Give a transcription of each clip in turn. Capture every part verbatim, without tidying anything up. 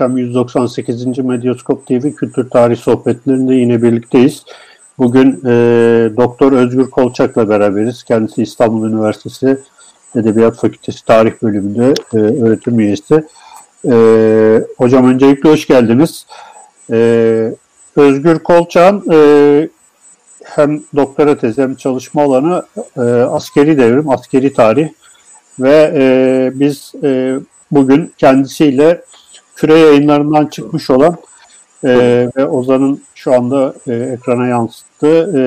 Akşam yüz doksan sekizinci Medioskop T V Kültür Tarih Sohbetlerinde yine birlikteyiz. Bugün e, Doktor Özgür Kolçak'la beraberiz. Kendisi İstanbul Üniversitesi Edebiyat Fakültesi Tarih Bölümünde e, öğretim üyesi. E, hocam öncelikle hoş geldiniz. E, Özgür Kolçak'ın e, hem doktora tezi hem çalışma alanı e, askeri devrim, askeri tarih ve e, biz e, bugün kendisiyle Küre yayınlarından çıkmış olan e, ve Ozan'ın şu anda e, ekrana yansıttığı e,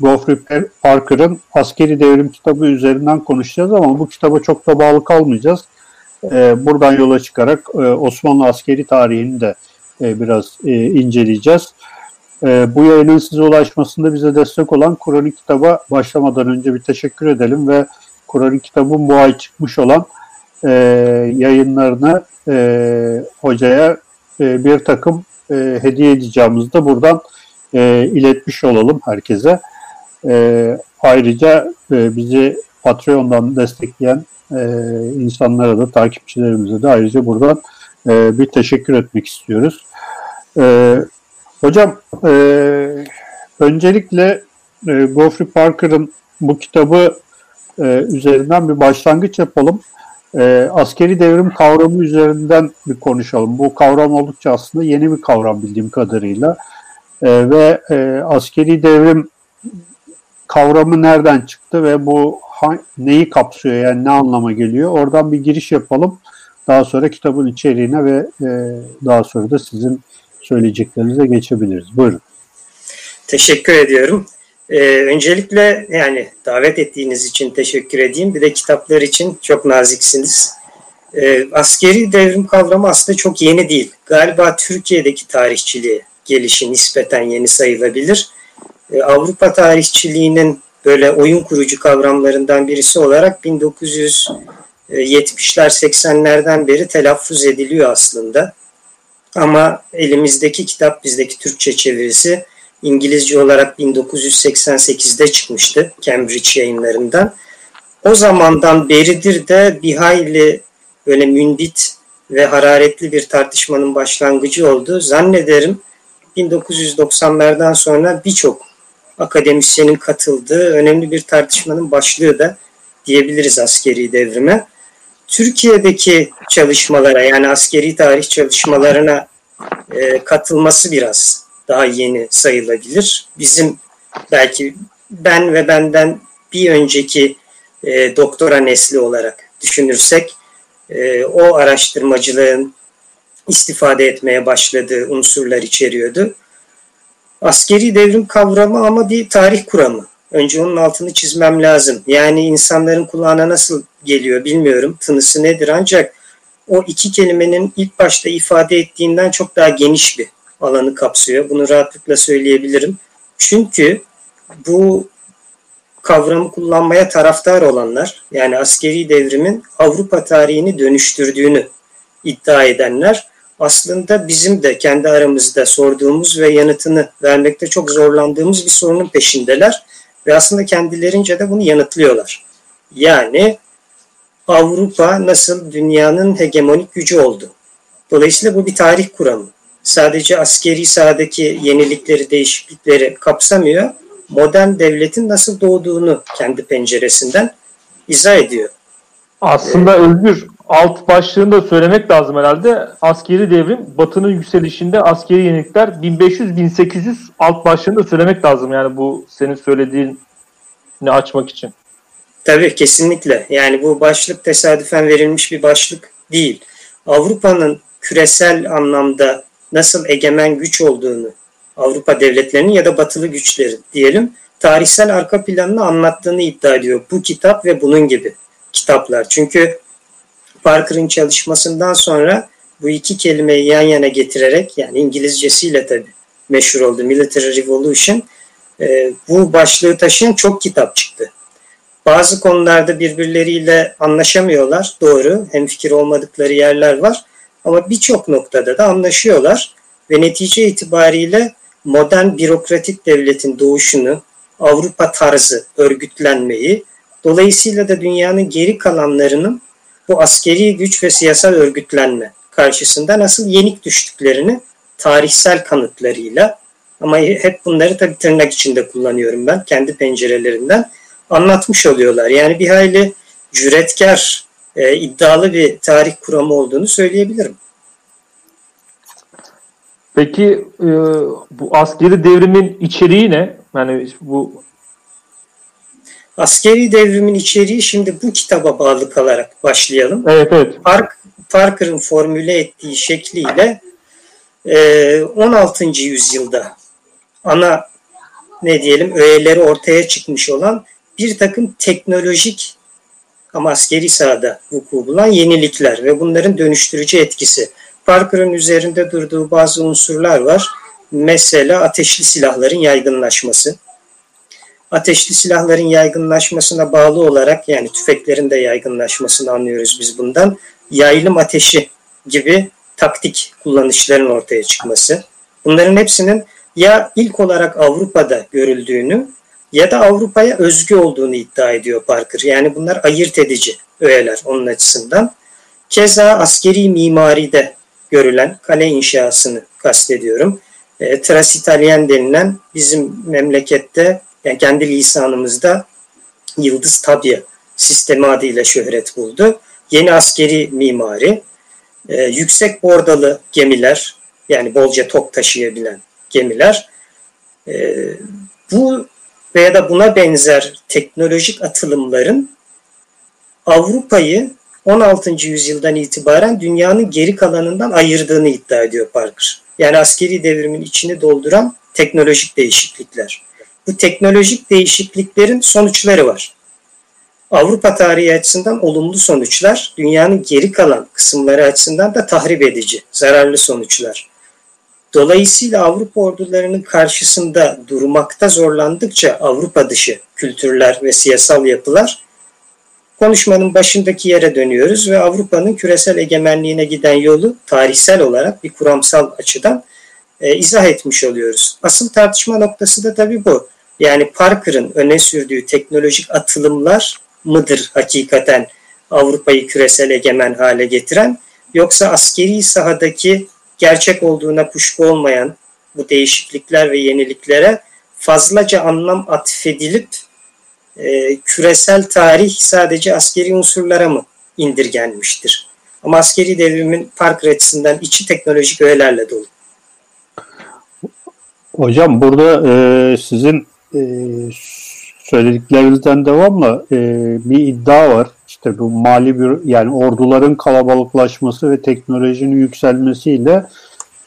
Geoffrey Parker'ın Askeri Devrim kitabı üzerinden konuşacağız ama bu kitaba çok da bağlı kalmayacağız. E, buradan yola çıkarak e, Osmanlı askeri tarihini de e, biraz e, inceleyeceğiz. E, bu yayının size ulaşmasında bize destek olan Kur'an'ın kitaba başlamadan önce bir teşekkür edelim ve Kur'an'ın kitabın bu ay çıkmış olan e, yayınlarını E, hocaya e, bir takım e, hediye edeceğimizi de buradan e, iletmiş olalım herkese. E, ayrıca e, bizi Patreon'dan destekleyen e, insanlara da, takipçilerimize de ayrıca buradan e, bir teşekkür etmek istiyoruz. E, hocam e, öncelikle e, Geoffrey Parker'ın bu kitabı e, üzerinden bir başlangıç yapalım. E, askeri devrim kavramı üzerinden bir konuşalım. Bu kavram oldukça aslında yeni bir kavram bildiğim kadarıyla. E, ve e, askeri devrim kavramı nereden çıktı ve bu ha, neyi kapsıyor, yani ne anlama geliyor? Oradan bir giriş yapalım. Daha sonra kitabın içeriğine ve e, daha sonra da sizin söyleyeceklerinize geçebiliriz. Buyurun. Teşekkür ediyorum. Ee, öncelikle yani davet ettiğiniz için teşekkür edeyim. Bir de kitaplar için çok naziksiniz. Ee, askeri devrim kavramı aslında çok yeni değil. Galiba Türkiye'deki tarihçiliğe gelişi nispeten yeni sayılabilir. Ee, Avrupa tarihçiliğinin böyle oyun kurucu kavramlarından birisi olarak bin dokuz yüz yetmişler seksenlerden beri telaffuz ediliyor aslında. Ama elimizdeki kitap, bizdeki Türkçe çevirisi İngilizce olarak bin dokuz yüz seksen sekizde çıkmıştı Cambridge yayınlarından. O zamandan beridir de bir hayli böyle mündit ve hararetli bir tartışmanın başlangıcı oldu. Zannederim bin dokuz yüz doksanlardan sonra birçok akademisyenin katıldığı önemli bir tartışmanın başlığı da diyebiliriz askeri devrime. Türkiye'deki çalışmalara, yani askeri tarih çalışmalarına e, katılması biraz daha yeni sayılabilir. Bizim belki ben ve benden bir önceki e, doktora nesli olarak düşünürsek e, o araştırmacılığın istifade etmeye başladığı unsurlar içeriyordu. Askeri devrim kavramı ama bir tarih kuramı. Önce onun altını çizmem lazım. Yani insanların kulağına nasıl geliyor bilmiyorum. Tınısı nedir, ancak o iki kelimenin ilk başta ifade ettiğinden çok daha geniş bir alanı kapsıyor. Bunu rahatlıkla söyleyebilirim. Çünkü bu kavramı kullanmaya taraftar olanlar, yani askeri devrimin Avrupa tarihini dönüştürdüğünü iddia edenler, aslında bizim de kendi aramızda sorduğumuz ve yanıtını vermekte çok zorlandığımız bir sorunun peşindeler ve aslında kendilerince de bunu yanıtlıyorlar. Yani Avrupa nasıl dünyanın hegemonik gücü oldu? Dolayısıyla bu bir tarih kuramı. Sadece askeri sahadaki yenilikleri, değişiklikleri kapsamıyor. Modern devletin nasıl doğduğunu kendi penceresinden izah ediyor. Aslında ee, Özgür, alt başlığında söylemek lazım herhalde. Askeri devrim, Batı'nın yükselişinde askeri yenilikler bin beş yüz bin sekiz yüz alt başlığında söylemek lazım. Yani bu senin söylediğini açmak için. Tabii, kesinlikle. Yani bu başlık tesadüfen verilmiş bir başlık değil. Avrupa'nın küresel anlamda nasıl egemen güç olduğunu, Avrupa devletlerinin ya da batılı güçlerin diyelim, tarihsel arka planını anlattığını iddia ediyor bu kitap ve bunun gibi kitaplar. Çünkü Parker'ın çalışmasından sonra bu iki kelimeyi yan yana getirerek, yani İngilizcesiyle tabii meşhur oldu, Military Revolution, bu başlığı taşıyan çok kitap çıktı. Bazı konularda birbirleriyle anlaşamıyorlar, doğru, hemfikir olmadıkları yerler var. Ama birçok noktada da anlaşıyorlar ve netice itibariyle modern bürokratik devletin doğuşunu, Avrupa tarzı örgütlenmeyi, dolayısıyla da dünyanın geri kalanlarının bu askeri güç ve siyasal örgütlenme karşısında nasıl yenik düştüklerini tarihsel kanıtlarıyla, ama hep bunları tabii tırnak içinde kullanıyorum ben, kendi pencerelerinden anlatmış oluyorlar. Yani bir hayli cüretkar, e, iddialı bir tarih kuramı olduğunu söyleyebilirim. Peki e, bu askeri devrimin içeriği ne? Yani bu askeri devrimin içeriği, şimdi bu kitaba bağlı kalarak başlayalım. Evet, evet. Park, Parker'ın formüle ettiği şekliyle e, on altıncı yüzyılda ana, ne diyelim, öğeleri ortaya çıkmış olan bir takım teknolojik ama askeri sahada vuku bulan yenilikler ve bunların dönüştürücü etkisi. Parker'ın üzerinde durduğu bazı unsurlar var. Mesela ateşli silahların yaygınlaşması. Ateşli silahların yaygınlaşmasına bağlı olarak, yani tüfeklerin de yaygınlaşmasını anlıyoruz biz bundan. Yaylım ateşi gibi taktik kullanışların ortaya çıkması. Bunların hepsinin ya ilk olarak Avrupa'da görüldüğünü ya da Avrupa'ya özgü olduğunu iddia ediyor Parker. Yani bunlar ayırt edici öğeler onun açısından. Keza askeri mimaride görülen kale inşasını kastediyorum. E, Trace italienne denilen bizim memlekette, yani kendi lisanımızda Yıldız tabiye sistemi adıyla şöhret buldu. Yeni askeri mimari, e, yüksek bordalı gemiler, yani bolca top taşıyabilen gemiler, e, bu veya da buna benzer teknolojik atılımların Avrupa'yı on altıncı yüzyıldan itibaren dünyanın geri kalanından ayırdığını iddia ediyor Parker. Yani askeri devrimin içini dolduran teknolojik değişiklikler. Bu teknolojik değişikliklerin sonuçları var. Avrupa tarihi açısından olumlu sonuçlar, dünyanın geri kalan kısımları açısından da tahrip edici, zararlı sonuçlar. Dolayısıyla Avrupa ordularının karşısında durmakta zorlandıkça Avrupa dışı kültürler ve siyasal yapılar, konuşmanın başındaki yere dönüyoruz ve Avrupa'nın küresel egemenliğine giden yolu tarihsel olarak bir kuramsal açıdan e, izah etmiş oluyoruz. Asıl tartışma noktası da tabii bu. Yani Parker'ın öne sürdüğü teknolojik atılımlar mıdır hakikaten Avrupa'yı küresel egemen hale getiren, yoksa askeri sahadaki gerçek olduğuna kuşku olmayan bu değişiklikler ve yeniliklere fazlaca anlam atfedilip e, küresel tarih sadece askeri unsurlara mı indirgenmiştir? Ama askeri devrimin Parker açısından içi teknolojik öğelerle dolu. Hocam burada e, sizin e, söylediklerinizden devamlı e, bir iddia var. İşte bu mali bir, yani orduların kalabalıklaşması ve teknolojinin yükselmesiyle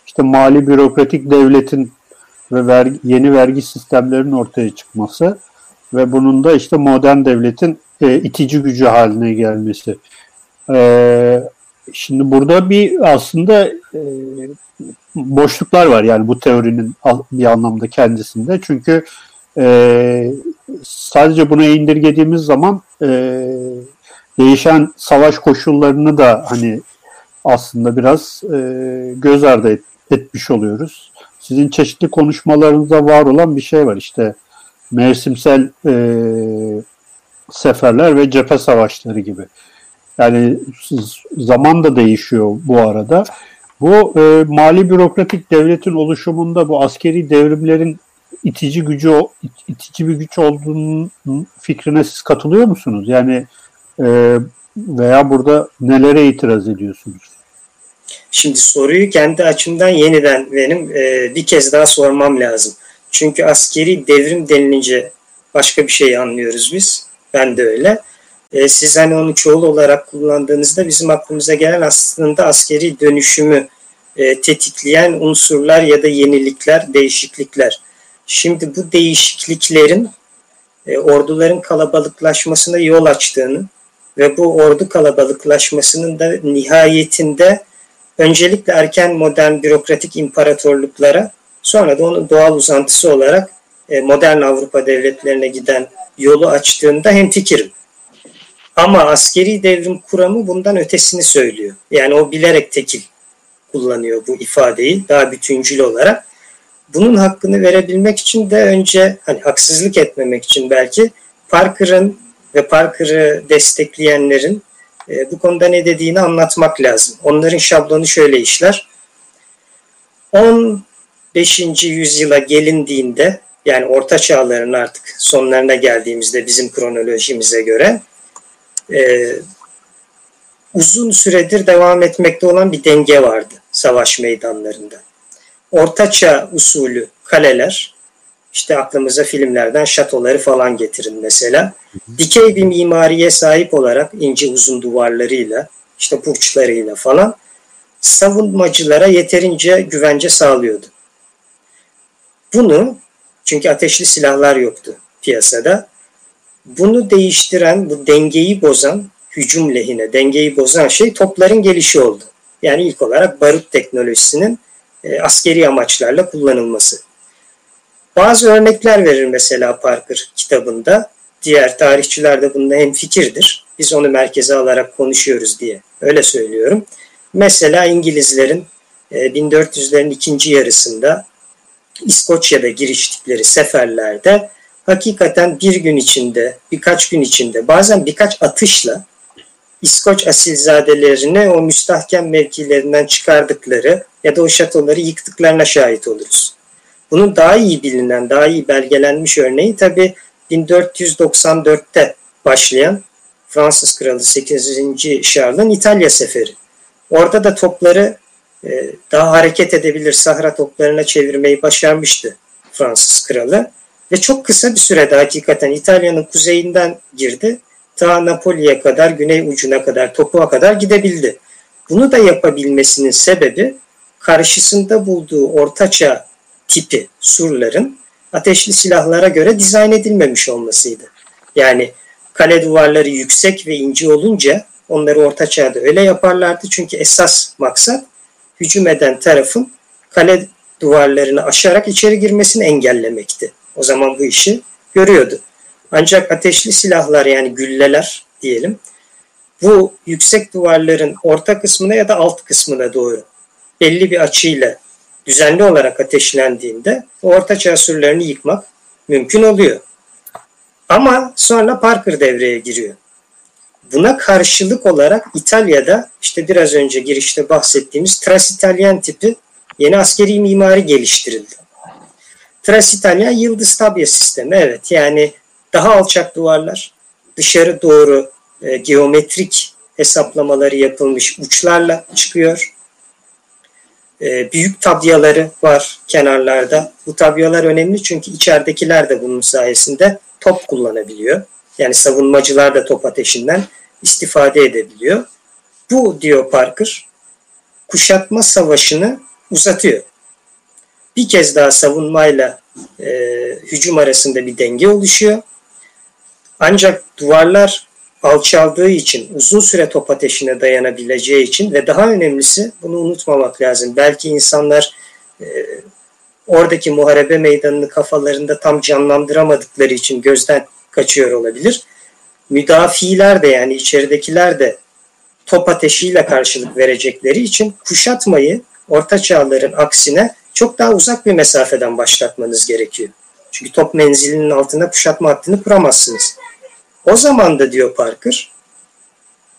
işte mali bürokratik devletin ve vergi, yeni vergi sistemlerinin ortaya çıkması ve bunun da işte modern devletin e, itici gücü haline gelmesi. E, şimdi burada bir aslında e, boşluklar var, yani bu teorinin bir anlamda kendisinde. Çünkü e, sadece buna indirgediğimiz zaman e, değişen savaş koşullarını da hani aslında biraz e, göz ardı et, etmiş oluyoruz. Sizin çeşitli konuşmalarınızda var olan bir şey var, işte mevsimsel e, seferler ve cephe savaşları gibi. Yani zaman da değişiyor bu arada. Bu e, mali bürokratik devletin oluşumunda bu askeri devrimlerin itici gücü itici bir güç olduğunun fikrine siz katılıyor musunuz? Yani e, veya burada nelere itiraz ediyorsunuz? Şimdi soruyu kendi açımdan yeniden benim e, bir kez daha sormam lazım. Çünkü askeri devrim denilince başka bir şey anlıyoruz biz. Ben de öyle. E, siz hani onu çoğul olarak kullandığınızda bizim aklımıza gelen aslında askeri dönüşümü e, tetikleyen unsurlar ya da yenilikler, değişiklikler. Şimdi bu değişikliklerin e, orduların kalabalıklaşmasına yol açtığını ve bu ordu kalabalıklaşmasının da nihayetinde öncelikle erken modern bürokratik imparatorluklara, sonra da onun doğal uzantısı olarak e, modern Avrupa devletlerine giden yolu açtığında hemfikirim. Ama askeri devrim kuramı bundan ötesini söylüyor. Yani o bilerek tekil kullanıyor bu ifadeyi, daha bütüncül olarak. Bunun hakkını verebilmek için de önce, hani haksızlık etmemek için belki, Parker'ın ve Parker'ı destekleyenlerin e, bu konuda ne dediğini anlatmak lazım. Onların şablonu şöyle işler. on beşinci yüzyıla gelindiğinde, yani Orta Çağların artık sonlarına geldiğimizde bizim kronolojimize göre e, uzun süredir devam etmekte olan bir denge vardı savaş meydanlarında. Orta Çağ usulü kaleler, işte aklımıza filmlerden şatoları falan getirin mesela. Dikey bir mimariye sahip olarak ince uzun duvarlarıyla, işte burçlarıyla falan savunmacılara yeterince güvence sağlıyordu. Bunu, çünkü ateşli silahlar yoktu piyasada, bunu değiştiren, bu dengeyi bozan, hücum lehine dengeyi bozan şey topların gelişi oldu. Yani ilk olarak barut teknolojisinin e, askeri amaçlarla kullanılması. Bazı örnekler verir mesela Parker kitabında. Diğer tarihçiler de bunda hemfikirdir. Biz onu merkeze alarak konuşuyoruz diye öyle söylüyorum. Mesela İngilizlerin bin dört yüzlerin ikinci yarısında İskoçya'da giriştikleri seferlerde hakikaten bir gün içinde, birkaç gün içinde, bazen birkaç atışla İskoç asilzadelerini o müstahkem mevkilerinden çıkardıkları ya da o şatoları yıktıklarına şahit oluruz. Bunun daha iyi bilinen, daha iyi belgelenmiş örneği tabii bin dört yüz doksan dörtte başlayan Fransız Kralı sekizinci Charles'ın İtalya seferi. Orada da topları daha hareket edebilir sahra toplarına çevirmeyi başarmıştı Fransız Kralı. Ve çok kısa bir sürede hakikaten İtalya'nın kuzeyinden girdi. Ta Napoli'ye kadar, güney ucuna kadar, Topuğa kadar gidebildi. Bunu da yapabilmesinin sebebi karşısında bulduğu ortaçağ tipi surların ateşli silahlara göre dizayn edilmemiş olmasıydı. Yani kale duvarları yüksek ve ince olunca onları Orta Çağ'da öyle yaparlardı. Çünkü esas maksat hücum eden tarafın kale duvarlarını aşarak içeri girmesini engellemekti. O zaman bu işi görüyordu. Ancak ateşli silahlar, yani gülleler diyelim, bu yüksek duvarların orta kısmına ya da alt kısmına doğru belli bir açıyla düzenli olarak ateşlendiğinde o ortaçağ surlarını yıkmak mümkün oluyor. Ama sonra Parker devreye giriyor. Buna karşılık olarak İtalya'da işte biraz önce girişte bahsettiğimiz Trace italienne tipi yeni askeri mimari geliştirildi. Trace italienne yıldız tabiye sistemi, evet, yani daha alçak duvarlar, dışarı doğru e, geometrik hesaplamaları yapılmış uçlarla çıkıyor. Büyük tabyaları var kenarlarda. Bu tabyalar önemli çünkü içeridekiler de bunun sayesinde top kullanabiliyor. Yani savunmacılar da top ateşinden istifade edebiliyor. Bu, diyor Parker, kuşatma savaşını uzatıyor. Bir kez daha savunmayla e, hücum arasında bir denge oluşuyor. Ancak duvarlar alçaldığı için, uzun süre top ateşine dayanabileceği için ve daha önemlisi, bunu unutmamak lazım. Belki insanlar e, oradaki muharebe meydanını kafalarında tam canlandıramadıkları için gözden kaçıyor olabilir. Müdafiler de, yani içeridekiler de top ateşiyle karşılık verecekleri için kuşatmayı Orta Çağların aksine çok daha uzak bir mesafeden başlatmanız gerekiyor. Çünkü top menzilinin altında kuşatma hattını kuramazsınız. O zaman da, diyor Parker,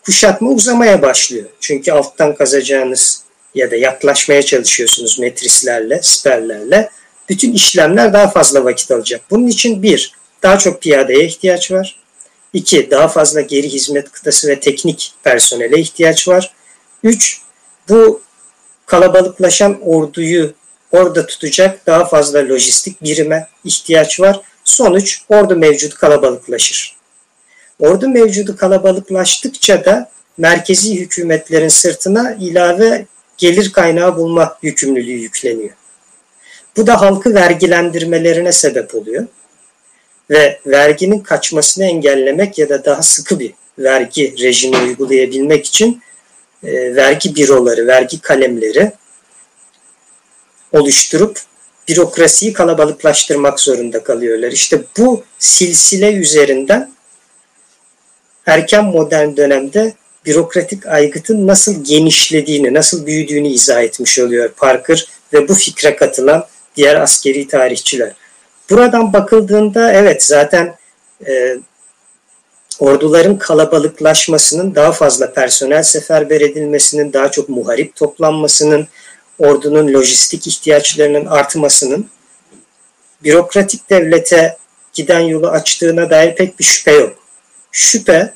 kuşatma uzamaya başlıyor. Çünkü alttan kazacağınız ya da yaklaşmaya çalışıyorsunuz metrislerle, siperlerle. Bütün işlemler daha fazla vakit alacak. Bunun için bir, daha çok piyadeye ihtiyaç var. İki, daha fazla geri hizmet kıtası ve teknik personele ihtiyaç var. Üç, bu kalabalıklaşan orduyu orada tutacak daha fazla lojistik birime ihtiyaç var. Sonuç, ordu mevcut kalabalıklaşır. Ordu mevcudu kalabalıklaştıkça da merkezi hükümetlerin sırtına ilave gelir kaynağı bulma yükümlülüğü yükleniyor. Bu da halkı vergilendirmelerine sebep oluyor. Ve verginin kaçmasını engellemek ya da daha sıkı bir vergi rejimi uygulayabilmek için e, vergi büroları, vergi kalemleri oluşturup bürokrasiyi kalabalıklaştırmak zorunda kalıyorlar. İşte bu silsile üzerinden erken modern dönemde bürokratik aygıtın nasıl genişlediğini, nasıl büyüdüğünü izah etmiş oluyor Parker ve bu fikre katılan diğer askeri tarihçiler. Buradan bakıldığında evet, zaten e, orduların kalabalıklaşmasının, daha fazla personel seferber edilmesinin, daha çok muharip toplanmasının, ordunun lojistik ihtiyaçlarının artmasının bürokratik devlete giden yolu açtığına dair pek bir şüphe yok. Şüphe,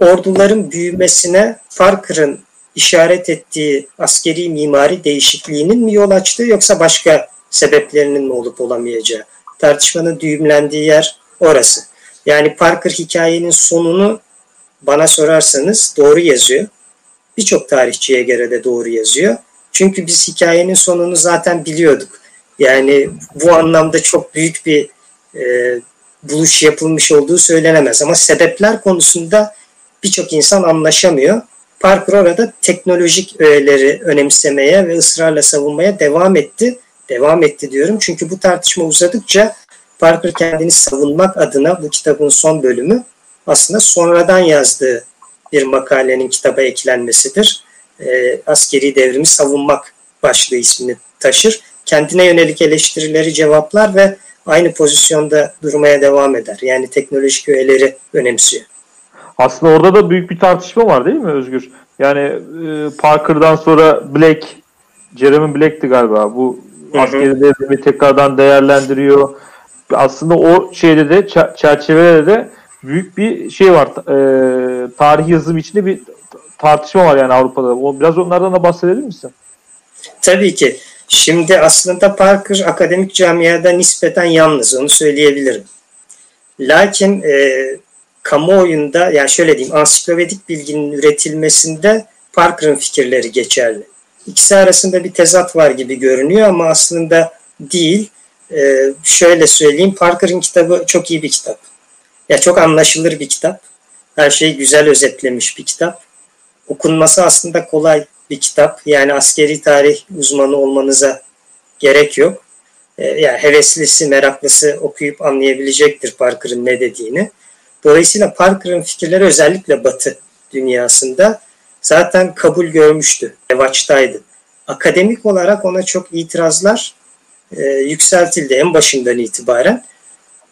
orduların büyümesine Parker'ın işaret ettiği askeri mimari değişikliğinin mi yol açtığı, yoksa başka sebeplerinin mi olup olamayacağı? Tartışmanın düğümlendiği yer orası. Yani Parker hikayenin sonunu bana sorarsanız doğru yazıyor. Birçok tarihçiye göre de doğru yazıyor. Çünkü biz hikayenin sonunu zaten biliyorduk. Yani bu anlamda çok büyük bir e, buluş yapılmış olduğu söylenemez. Ama sebepler konusunda birçok insan anlaşamıyor. Parker orada teknolojik öğeleri önemsemeye ve ısrarla savunmaya devam etti. Devam etti diyorum çünkü bu tartışma uzadıkça Parker kendini savunmak adına, bu kitabın son bölümü aslında sonradan yazdığı bir makalenin kitaba eklenmesidir. E, Askeri Devrimi Savunmak başlığı ismini taşır. Kendine yönelik eleştirileri cevaplar ve aynı pozisyonda durmaya devam eder. Yani teknolojik öğeleri önemsiyor. Aslında orada da büyük bir tartışma var değil mi Özgür? Yani e, Parker'dan sonra Black, Jeremy Black'ti galiba, bu hı hı. Askeri Devrimi tekrardan değerlendiriyor. Aslında o şeyde de, çerçevede de büyük bir şey var. E, tarih yazımı içinde bir tartışma var yani Avrupa'da. Biraz onlardan da bahsedebilir misin? Tabii ki. Şimdi aslında Parker akademik camiada nispeten yalnız, onu söyleyebilirim. Lakin e, kamuoyunda, yani şöyle diyeyim, ansiklopedik bilginin üretilmesinde Parker'ın fikirleri geçerli. İkisi arasında bir tezat var gibi görünüyor ama aslında değil. Ee, şöyle söyleyeyim, Parker'ın kitabı çok iyi bir kitap. Ya çok anlaşılır bir kitap. Her şeyi güzel özetlemiş bir kitap. Okunması aslında kolay bir kitap. Yani askeri tarih uzmanı olmanıza gerek yok. Ee, yani heveslisi, meraklısı okuyup anlayabilecektir Parker'ın ne dediğini. Dolayısıyla Parker'ın fikirleri özellikle Batı dünyasında zaten kabul görmüştü, revaçtaydı. Akademik olarak ona çok itirazlar e, yükseltildi en başından itibaren.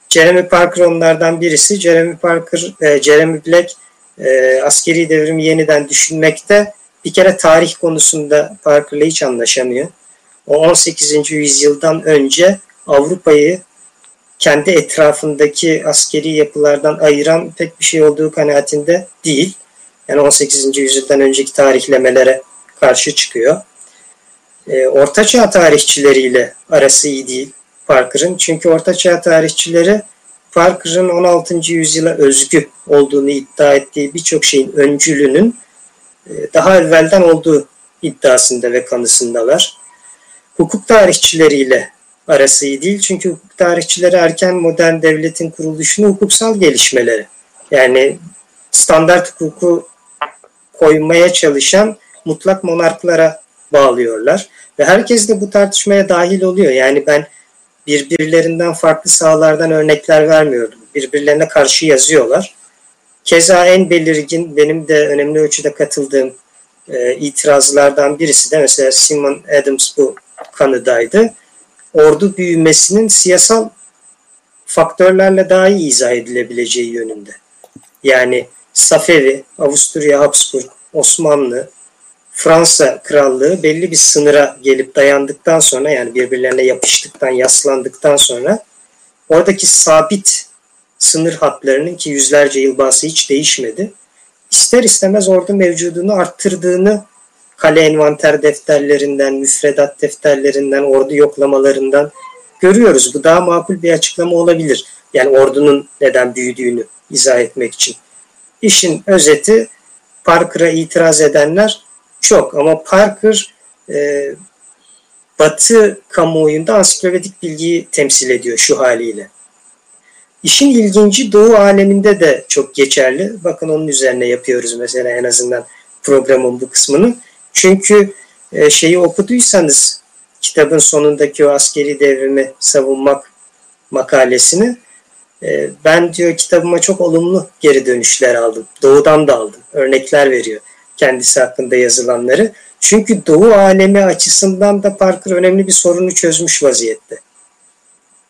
Jeremy Parker onlardan birisi. Jeremy Parker, e, Jeremy Black e, askeri devrimi yeniden düşünmekte bir kere tarih konusunda Parker'la hiç anlaşamıyor. O on sekizinci yüzyıldan önce Avrupa'yı kendi etrafındaki askeri yapılardan ayıran pek bir şey olduğu kanaatinde değil. Yani on sekizinci yüzyıldan önceki tarihlemelere karşı çıkıyor. E, Orta Çağ tarihçileriyle arası iyi değil Parker'ın. Çünkü Orta Çağ tarihçileri Parker'ın on altıncı yüzyıla özgü olduğunu iddia ettiği birçok şeyin öncülünün e, daha evvelden olduğu iddiasında ve kanısındalar. Hukuk tarihçileriyle arası iyi değil. Çünkü hukuk tarihçileri erken modern devletin kuruluşunu, hukuksal gelişmeleri, yani standart hukuku koymaya çalışan mutlak monarklara bağlıyorlar. Ve herkes de bu tartışmaya dahil oluyor. Yani ben birbirlerinden farklı sahalardan örnekler vermiyordum. Birbirlerine karşı yazıyorlar. Keza en belirgin, benim de önemli ölçüde katıldığım e, itirazlardan birisi de mesela Simon Adams bu kanıdaydı. Ordu büyümesinin siyasal faktörlerle daha iyi izah edilebileceği yönünde. Yani Safevi, Avusturya Habsburg, Osmanlı, Fransa Krallığı belli bir sınıra gelip dayandıktan sonra, yani birbirlerine yapıştıktan, yaslandıktan sonra oradaki sabit sınır hatlarının, ki yüzlerce yıl bahsi hiç değişmedi, ister istemez ordu mevcudunu arttırdığını kale envanter defterlerinden, müfredat defterlerinden, ordu yoklamalarından görüyoruz. Bu daha makul bir açıklama olabilir. Yani ordunun neden büyüdüğünü izah etmek için. İşin özeti, Parker'a itiraz edenler çok ama Parker e, Batı kamuoyunda ansiklopedik bilgiyi temsil ediyor şu haliyle. İşin ilginci, Doğu aleminde de çok geçerli. Bakın onun üzerine yapıyoruz mesela en azından programın bu kısmını. Çünkü e, şeyi okuduysanız, kitabın sonundaki o askeri devrimi savunmak makalesini, ben diyor kitabıma çok olumlu geri dönüşler aldım. Doğu'dan da aldım. Örnekler veriyor kendisi hakkında yazılanları. Çünkü Doğu alemi açısından da Parker önemli bir sorunu çözmüş vaziyette.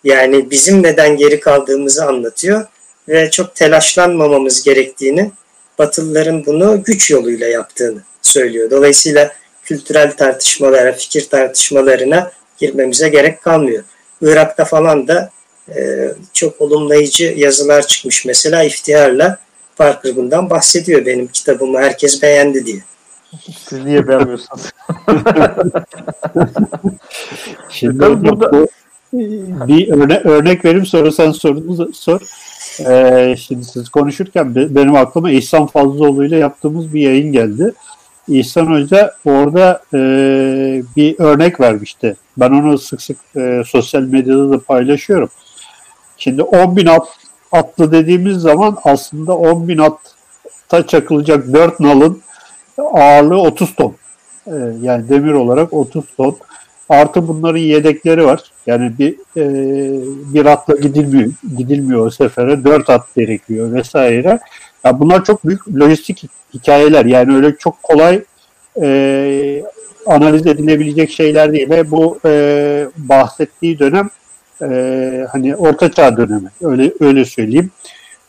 Yani bizim neden geri kaldığımızı anlatıyor. ve çok telaşlanmamamız gerektiğini, Batılıların bunu güç yoluyla yaptığını söylüyor. Dolayısıyla kültürel tartışmalara, fikir tartışmalarına girmemize gerek kalmıyor. Irak'ta falan da e, çok olumlayıcı yazılar çıkmış. Mesela iftiharla Parker bundan bahsediyor. Benim kitabımı herkes beğendi diye. Siz niye beğenmiyorsunuz? Şimdi burada bir örne örnek vereyim, sonra sen sorunu sor. Ee, şimdi siz konuşurken benim aklıma İhsan Fazlıoğlu ile yaptığımız bir yayın geldi. İhsan Hoca orada e, bir örnek vermişti. Ben onu sık sık e, sosyal medyada da paylaşıyorum. Şimdi on bin at, atlı dediğimiz zaman aslında on bin atta çakılacak dört nalın ağırlığı otuz ton. E, yani demir olarak otuz ton. Artı bunların yedekleri var. Yani bir e, bir atla gidilmiyor, gidilmiyor o sefere. Dört at gerekiyor vesaire. Ya bunlar çok büyük lojistik hikayeler. Yani öyle çok kolay e, analiz edilebilecek şeyler değil. Ve bu e, bahsettiği dönem e, hani Orta Çağ dönemi. Öyle öyle söyleyeyim.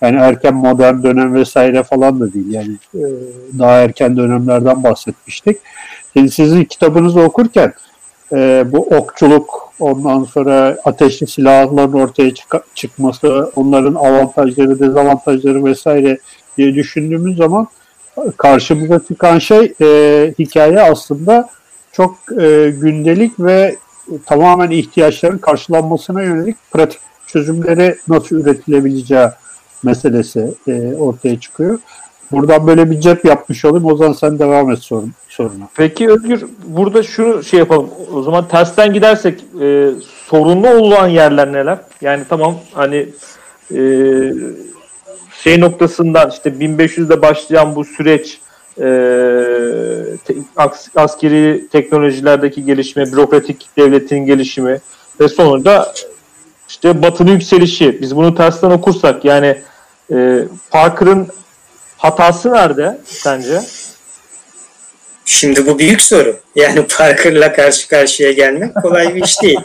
Yani erken modern dönem vesaire falan da değil. Yani e, daha erken dönemlerden bahsetmiştik. Şimdi sizin kitabınızı okurken Ee, bu okçuluk, ondan sonra ateşli silahların ortaya çık- çıkması, onların avantajları, dezavantajları vesaire diye düşündüğümüz zaman karşımıza çıkan şey e, hikaye aslında çok e, gündelik ve tamamen ihtiyaçların karşılanmasına yönelik pratik çözümleri nasıl üretilebileceği meselesi e, ortaya çıkıyor. Buradan böyle bir cep yapmış olayım. O zaman sen devam et sorun, soruna. Peki Özgür, burada şunu şey yapalım. O zaman tersten gidersek e, sorunlu olan yerler neler? Yani tamam hani e, şey noktasından işte bin beş yüzde başlayan bu süreç e, te, askeri teknolojilerdeki gelişme, bürokratik devletin gelişimi ve sonunda işte Batı'nın yükselişi. Biz bunu tersten okursak yani e, Parker'ın hatası nerede sence? Şimdi bu büyük soru. Yani Parker'la karşı karşıya gelmek kolay bir iş değil.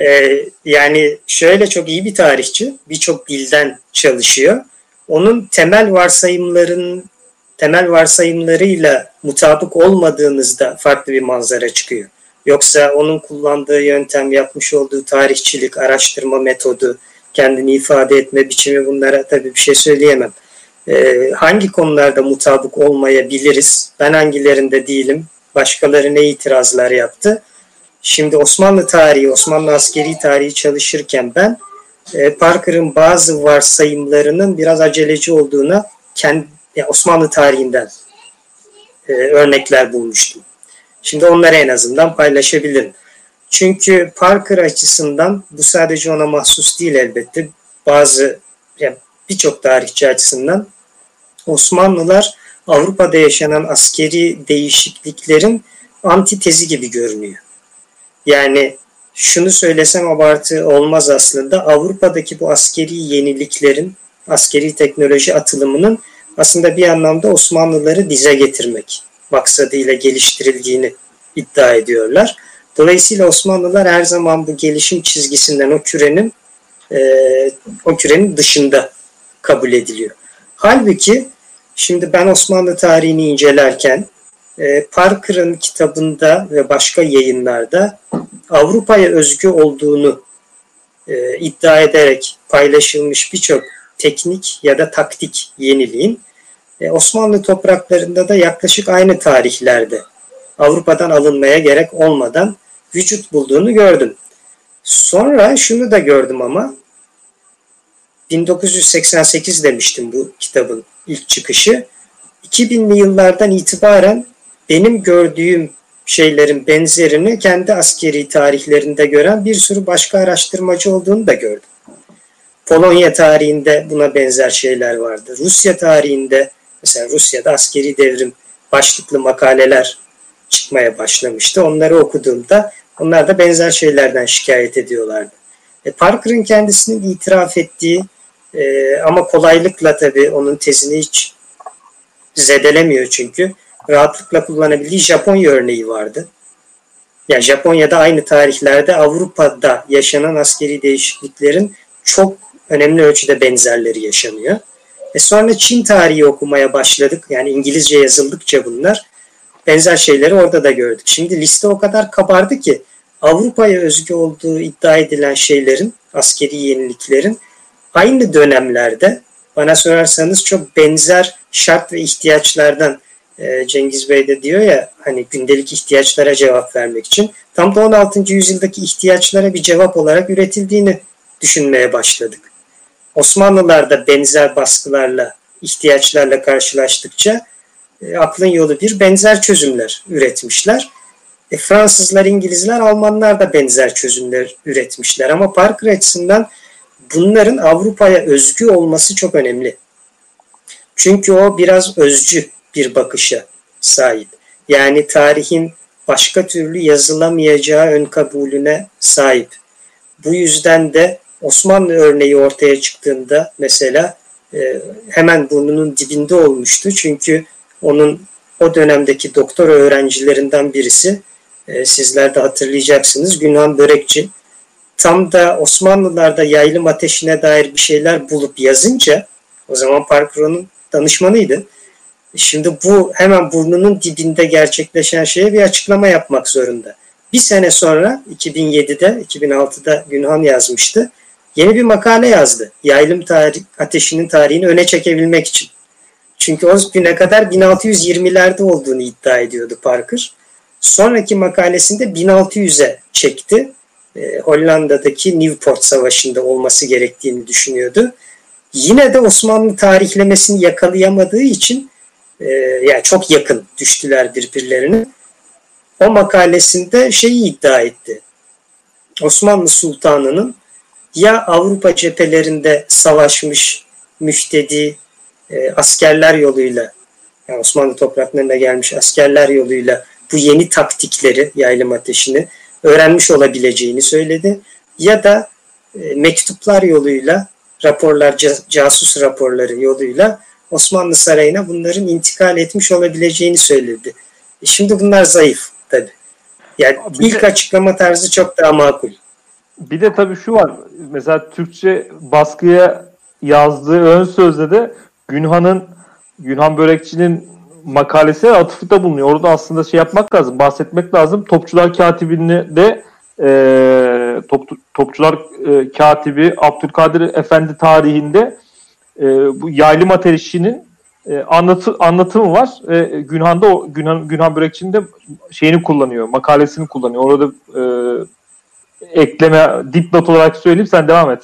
Ee, yani şöyle, çok iyi bir tarihçi, birçok dilden çalışıyor. Onun temel varsayımların temel varsayımlarıyla mutabık olmadığınızda farklı bir manzara çıkıyor. Yoksa onun kullandığı yöntem, yapmış olduğu tarihçilik, araştırma metodu, kendini ifade etme biçimi, bunlara tabii bir şey söyleyemem. Ee, hangi konularda mutabık olmayabiliriz? Ben hangilerinde değilim? Başkaları ne itirazlar yaptı? Şimdi Osmanlı tarihi, Osmanlı askeri tarihi çalışırken ben e, Parker'ın bazı varsayımlarının biraz aceleci olduğuna kendi, yani Osmanlı tarihinden e, örnekler bulmuştum. Şimdi onları en azından paylaşabilirim. Çünkü Parker açısından bu sadece ona mahsus değil elbette. Bazı yani birçok tarihçi açısından Osmanlılar Avrupa'da yaşanan askeri değişikliklerin antitezi gibi görünüyor. Yani şunu söylesem abartı olmaz aslında. Avrupa'daki bu askeri yeniliklerin, askeri teknoloji atılımının aslında bir anlamda Osmanlıları dize getirmek maksadıyla geliştirildiğini iddia ediyorlar. Dolayısıyla Osmanlılar her zaman bu gelişim çizgisinden, o kürenin e, o kürenin dışında kabul ediliyor. Halbuki şimdi ben Osmanlı tarihini incelerken Parker'ın kitabında ve başka yayınlarda Avrupa'ya özgü olduğunu iddia ederek paylaşılmış birçok teknik ya da taktik yeniliğin Osmanlı topraklarında da yaklaşık aynı tarihlerde Avrupa'dan alınmaya gerek olmadan vücut bulduğunu gördüm. Sonra şunu da gördüm ama bin dokuz yüz seksen sekiz demiştim bu kitabın ilk çıkışı. iki binli yıllardan itibaren benim gördüğüm şeylerin benzerini kendi askeri tarihlerinde gören bir sürü başka araştırmacı olduğunu da gördüm. Polonya tarihinde buna benzer şeyler vardı. Rusya tarihinde, mesela Rusya'da askeri devrim başlıklı makaleler çıkmaya başlamıştı. Onları okuduğumda onlar da benzer şeylerden şikayet ediyorlardı. E, Parker'ın kendisinin itiraf ettiği Ee, ama kolaylıkla tabii onun tezini hiç zedelemiyor çünkü. Rahatlıkla kullanabildiği Japonya örneği vardı. Yani Japonya'da aynı tarihlerde Avrupa'da yaşanan askeri değişikliklerin çok önemli ölçüde benzerleri yaşanıyor. E sonra Çin tarihi okumaya başladık. Yani İngilizce yazıldıkça bunlar benzer şeyleri orada da gördük. Şimdi liste o kadar kabardı ki Avrupa'ya özgü olduğu iddia edilen şeylerin, askeri yeniliklerin aynı dönemlerde bana sorarsanız çok benzer şart ve ihtiyaçlardan, Cengiz Bey de diyor ya hani gündelik ihtiyaçlara cevap vermek için, tam da on altıncı yüzyıldaki ihtiyaçlara bir cevap olarak üretildiğini düşünmeye başladık. Osmanlılar da benzer baskılarla, ihtiyaçlarla karşılaştıkça e, aklın yolu bir, benzer çözümler üretmişler. E, Fransızlar, İngilizler, Almanlar da benzer çözümler üretmişler ama Parker açısından bunların Avrupa'ya özgü olması çok önemli. Çünkü o biraz özcü bir bakışa sahip. Yani tarihin başka türlü yazılamayacağı ön kabulüne sahip. Bu yüzden de Osmanlı örneği ortaya çıktığında mesela hemen burnunun dibinde olmuştu. Çünkü onun o dönemdeki doktora öğrencilerinden birisi, sizler de hatırlayacaksınız, Günhan Börekçi, tam da Osmanlılarda yaylım ateşine dair bir şeyler bulup yazınca, o zaman Parker'ın danışmanıydı. Şimdi bu hemen burnunun dibinde gerçekleşen şeye bir açıklama yapmak zorunda. Bir sene sonra iki bin yedide, iki bin altıda Günhan yazmıştı. Yeni bir makale yazdı. Yaylım tarih, ateşinin tarihini öne çekebilmek için. Çünkü o güne kadar bin altı yüz yirmilerde olduğunu iddia ediyordu Parker. Sonraki makalesinde bin altı yüze çekti. E, Hollanda'daki Newport Savaşı'nda olması gerektiğini düşünüyordu. Yine de Osmanlı tarihlemesini yakalayamadığı için e, yani çok yakın düştüler birbirlerine. O makalesinde şeyi iddia etti. Osmanlı Sultanı'nın ya Avrupa cephelerinde savaşmış müftedi e, askerler yoluyla, yani Osmanlı topraklarına gelmiş askerler yoluyla bu yeni taktikleri, yaylım ateşini öğrenmiş olabileceğini söyledi. Ya da e, mektuplar yoluyla, raporlar, casus raporları yoluyla Osmanlı Sarayı'na bunların intikal etmiş olabileceğini söyledi. E şimdi bunlar zayıf tabii. Yani bir ilk de, açıklama tarzı çok daha makul. Bir de tabii şu var. Mesela Türkçe baskıya yazdığı ön sözde de Günhan'ın, Günhan Börekçi'nin makalesine atıfta bulunuyor. Orada aslında şey yapmak lazım, bahsetmek lazım. Topçular Katibi'ni de e, top, Topçular e, Katibi Abdülkadir Efendi tarihinde e, bu yaylım ateşinin e, anlatı, anlatımı var. E, Günhan'da o, Günhan, Günhan Börekçi'nin de şeyini kullanıyor, makalesini kullanıyor. Orada e, ekleme, dipnot olarak söyleyeyim, sen devam et.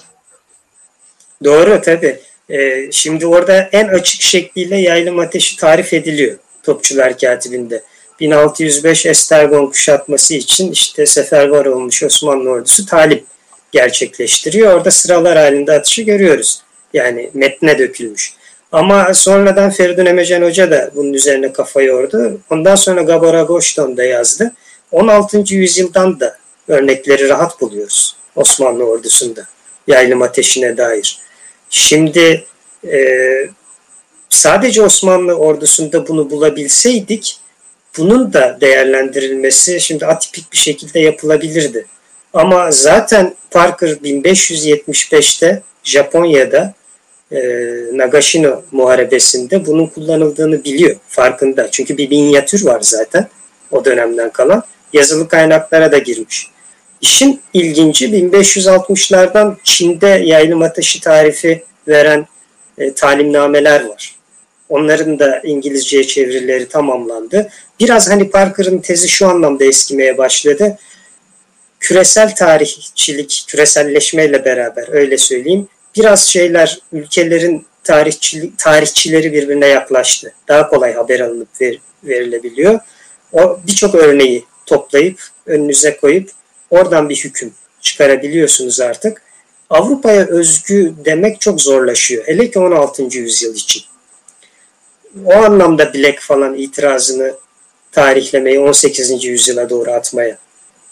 Doğru tabii. Ee, şimdi orada en açık şekliyle yaylım ateşi tarif ediliyor Topçular Katibi'nde. bin altı yüz beş Estergon kuşatması için işte seferber olmuş Osmanlı ordusu talip gerçekleştiriyor. Orada sıralar halinde atışı görüyoruz. Yani metne dökülmüş. Ama sonradan Feridun Emecen Hoca da bunun üzerine kafa yordu. Ondan sonra Gábor Ágoston da yazdı. on altıncı yüzyıldan da örnekleri rahat buluyoruz Osmanlı ordusunda yaylım ateşine dair. Şimdi e, sadece Osmanlı ordusunda bunu bulabilseydik bunun da değerlendirilmesi şimdi atipik bir şekilde yapılabilirdi. Ama zaten Parker bin beş yüz yetmiş beşte Japonya'da e, Nagashino Muharebesi'nde bunun kullanıldığını biliyor, farkında. Çünkü bir minyatür var zaten o dönemden kalan. Yazılı kaynaklara da girmiş. İşin ilginci bin beş yüz altmışlardan Çin'de yaylım ateşi tarifi veren e, talimnameler var. Onların da İngilizceye çevirileri tamamlandı. Biraz hani Parker'ın tezi şu anlamda eskimeye başladı. Küresel tarihçilik, küreselleşmeyle beraber öyle söyleyeyim, biraz şeyler, ülkelerin tarihçilik, tarihçileri birbirine yaklaştı. Daha kolay haber alınıp ver, verilebiliyor. O birçok örneği toplayıp önünüze koyup oradan bir hüküm çıkarabiliyorsunuz artık. Avrupa'ya özgü demek çok zorlaşıyor. Hele ki on altıncı yüzyıl için. O anlamda Black falan itirazını, tarihlemeyi on sekizinci yüzyıla doğru atmaya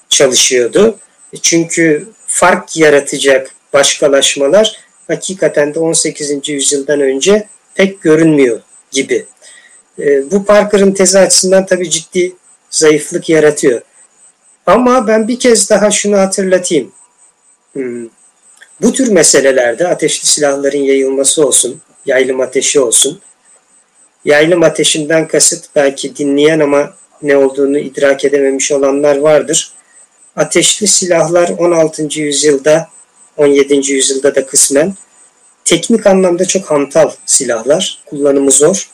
çalışıyordu. Çünkü fark yaratacak başkalaşmalar hakikaten de on sekizinci yüzyıldan önce pek görünmüyor gibi. Bu Parker'ın tezi açısından tabii ciddi zayıflık yaratıyor. Ama ben bir kez daha şunu hatırlatayım. Hmm. Bu tür meselelerde ateşli silahların yayılması olsun, yaylım ateşi olsun. Yaylım ateşinden kasıt belki dinleyen ama ne olduğunu idrak edememiş olanlar vardır. Ateşli silahlar on altıncı yüzyılda, on yedinci yüzyılda da kısmen teknik anlamda çok hantal silahlar. Kullanımı zor.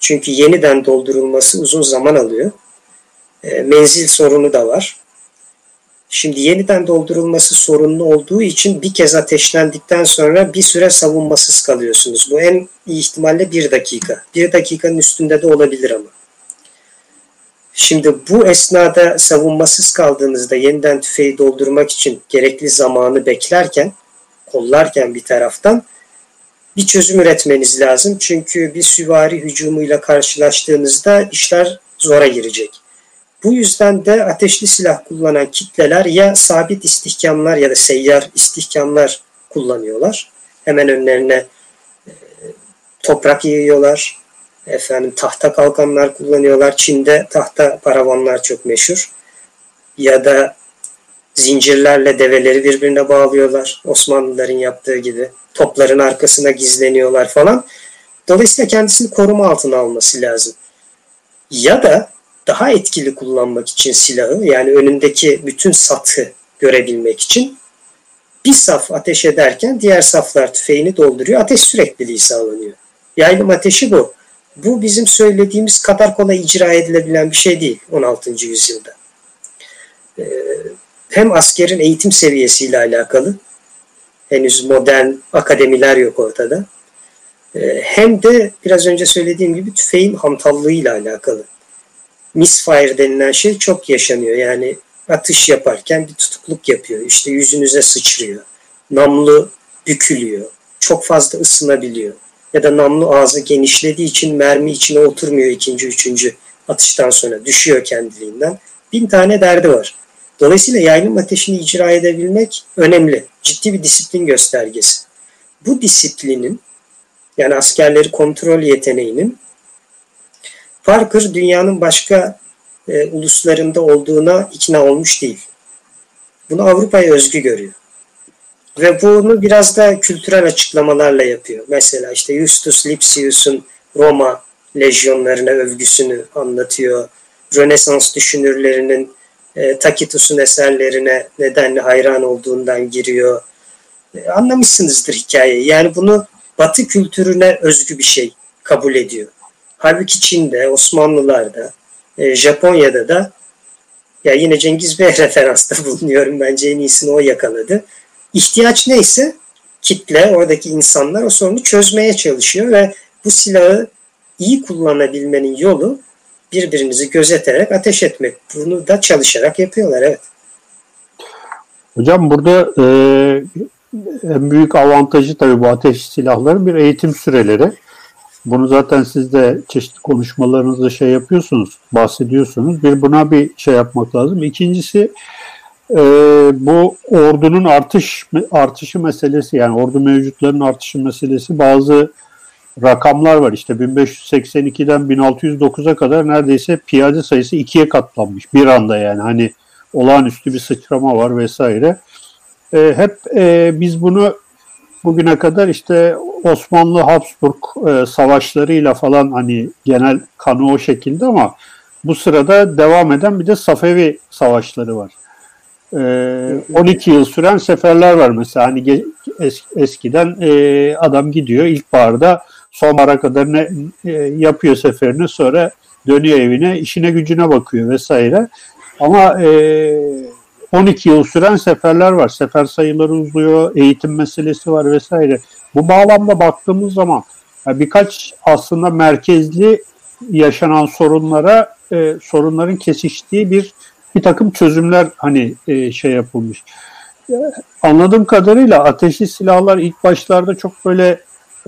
Çünkü yeniden doldurulması uzun zaman alıyor. E, menzil sorunu da var. Şimdi yeniden doldurulması sorunlu olduğu için bir kez ateşlendikten sonra bir süre savunmasız kalıyorsunuz. Bu en iyi ihtimalle bir dakika. Bir dakikanın üstünde de olabilir ama. Şimdi bu esnada savunmasız kaldığınızda yeniden tüfeği doldurmak için gerekli zamanı beklerken, kollarken bir taraftan bir çözüm üretmeniz lazım. Çünkü bir süvari hücumuyla karşılaştığınızda işler zora girecek. Bu yüzden de ateşli silah kullanan kitleler ya sabit istihkamlar ya da seyyar istihkamlar kullanıyorlar. Hemen önlerine toprak yığıyorlar, efendim tahta kalkanlar kullanıyorlar. Çin'de tahta paravanlar çok meşhur. Ya da zincirlerle develeri birbirine bağlıyorlar. Osmanlıların yaptığı gibi topların arkasına gizleniyorlar falan. Dolayısıyla kendisini koruma altına alması lazım. Ya da daha etkili kullanmak için silahı, yani önündeki bütün sathı görebilmek için bir saf ateş ederken diğer saflar tüfeğini dolduruyor. Ateş sürekliliği sağlanıyor. Yaylım ateşi bu. Bu bizim söylediğimiz kadar kolay icra edilebilen bir şey değil on altıncı yüzyılda. Ee, hem askerin eğitim seviyesiyle alakalı, henüz modern akademiler yok ortada, ee, hem de biraz önce söylediğim gibi tüfeğin hamtallığıyla alakalı. Misfire denilen şey çok yaşanıyor. Yani atış yaparken bir tutukluk yapıyor. İşte yüzünüze sıçrıyor. Namlu bükülüyor. Çok fazla ısınabiliyor. Ya da namlu ağzı genişlediği için mermi içine oturmuyor ikinci, üçüncü atıştan sonra. Düşüyor kendiliğinden. Bin tane derdi var. Dolayısıyla yaylım ateşini icra edebilmek önemli. Ciddi bir disiplin göstergesi. Bu disiplinin, yani askerleri kontrol yeteneğinin Parker dünyanın başka e, uluslarında olduğuna ikna olmuş değil. Bunu Avrupa'ya özgü görüyor. Ve bunu biraz da kültürel açıklamalarla yapıyor. Mesela işte Justus Lipsius'un Roma lejyonlarına övgüsünü anlatıyor. Rönesans düşünürlerinin e, Tacitus'un eserlerine nedenle hayran olduğundan giriyor. E, anlamışsınızdır hikayeyi. Yani bunu Batı kültürüne özgü bir şey kabul ediyor. Halbuki Çin'de, Osmanlılar'da, Japonya'da da, ya yine Cengiz Bey referansta bulunuyorum, bence en iyisini o yakaladı. İhtiyaç neyse kitle, oradaki insanlar o sorunu çözmeye çalışıyor ve bu silahı iyi kullanabilmenin yolu birbirinizi gözeterek ateş etmek. Bunu da çalışarak yapıyorlar, evet. Hocam burada e, en büyük avantajı tabii bu ateş silahların bir eğitim süreleri. Bunu zaten siz de çeşitli konuşmalarınızda şey yapıyorsunuz, bahsediyorsunuz. Bir buna bir şey yapmak lazım. İkincisi e, bu ordunun artış artışı meselesi, yani ordu mevcutlarının artışı meselesi, bazı rakamlar var. İşte bin beş yüz seksen iki'den bin altı yüz dokuz'a kadar neredeyse piyade sayısı ikiye katlanmış bir anda, yani hani olağanüstü bir sıçrama var vesaire. E, hep e, biz bunu bugüne kadar işte Osmanlı Habsburg e, savaşlarıyla falan hani genel kanı o şekilde, ama bu sırada devam eden bir de Safevi savaşları var. E, on iki yıl süren seferler var mesela. Hani es, eskiden e, adam gidiyor ilkbaharda, sonbahara kadar ne e, yapıyor seferini, sonra dönüyor evine, işine gücüne bakıyor vesaire. Ama e, on iki yıl süren seferler var. Sefer sayıları uzuyor, eğitim meselesi var vesaire. Bu bağlamda baktığımız zaman yani birkaç aslında merkezli yaşanan sorunlara e, sorunların kesiştiği bir bir takım çözümler hani e, şey yapılmış. E, anladığım kadarıyla ateşli silahlar ilk başlarda çok böyle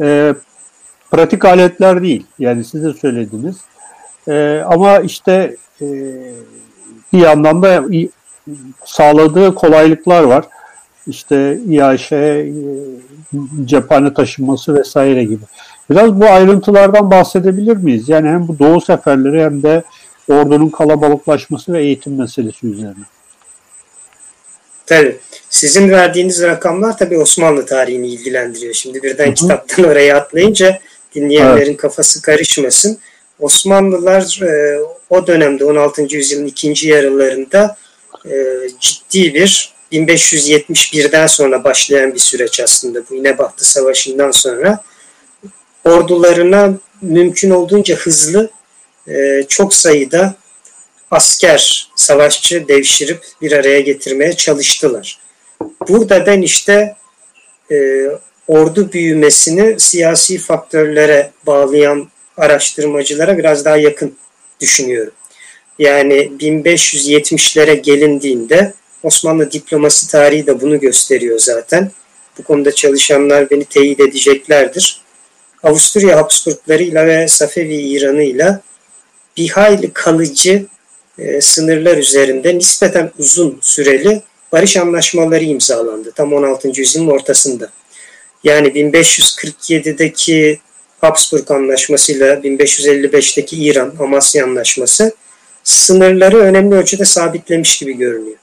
e, pratik aletler değil. Yani siz de söylediniz. E, ama işte e, bir yandan da sağladığı kolaylıklar var. İşte İAŞ, cephane taşınması vesaire gibi. Biraz bu ayrıntılardan bahsedebilir miyiz? Yani hem bu doğu seferleri hem de ordunun kalabalıklaşması ve eğitim meselesi üzerine. Tabii. Sizin verdiğiniz rakamlar tabii Osmanlı tarihini ilgilendiriyor. Şimdi birden Hı-hı. kitaptan oraya atlayınca dinleyenlerin evet. kafası karışmasın. Osmanlılar e, o dönemde on altıncı yüzyılın ikinci yarılarında e, ciddi bir bin beş yüz yetmiş birden sonra başlayan bir süreç aslında. Bu İnebahtı Savaşı'ndan sonra ordularına mümkün olduğunca hızlı e, çok sayıda asker, savaşçı devşirip bir araya getirmeye çalıştılar. Burada ben işte e, ordu büyümesini siyasi faktörlere bağlayan araştırmacılara biraz daha yakın düşünüyorum. Yani bin beş yüz yetmişlere gelindiğinde Osmanlı diplomasi tarihi de bunu gösteriyor zaten. Bu konuda çalışanlar beni teyit edeceklerdir. Avusturya Habsburglarıyla ve Safevi İranıyla bir hayli kalıcı e, sınırlar üzerinde nispeten uzun süreli barış anlaşmaları imzalandı. Tam on altıncı yüzyılın ortasında. Yani bin beş yüz kırk yedideki Habsburg Anlaşması'yla bin beş yüz elli beşteki İran-Amasya Anlaşması sınırları önemli ölçüde sabitlemiş gibi görünüyor.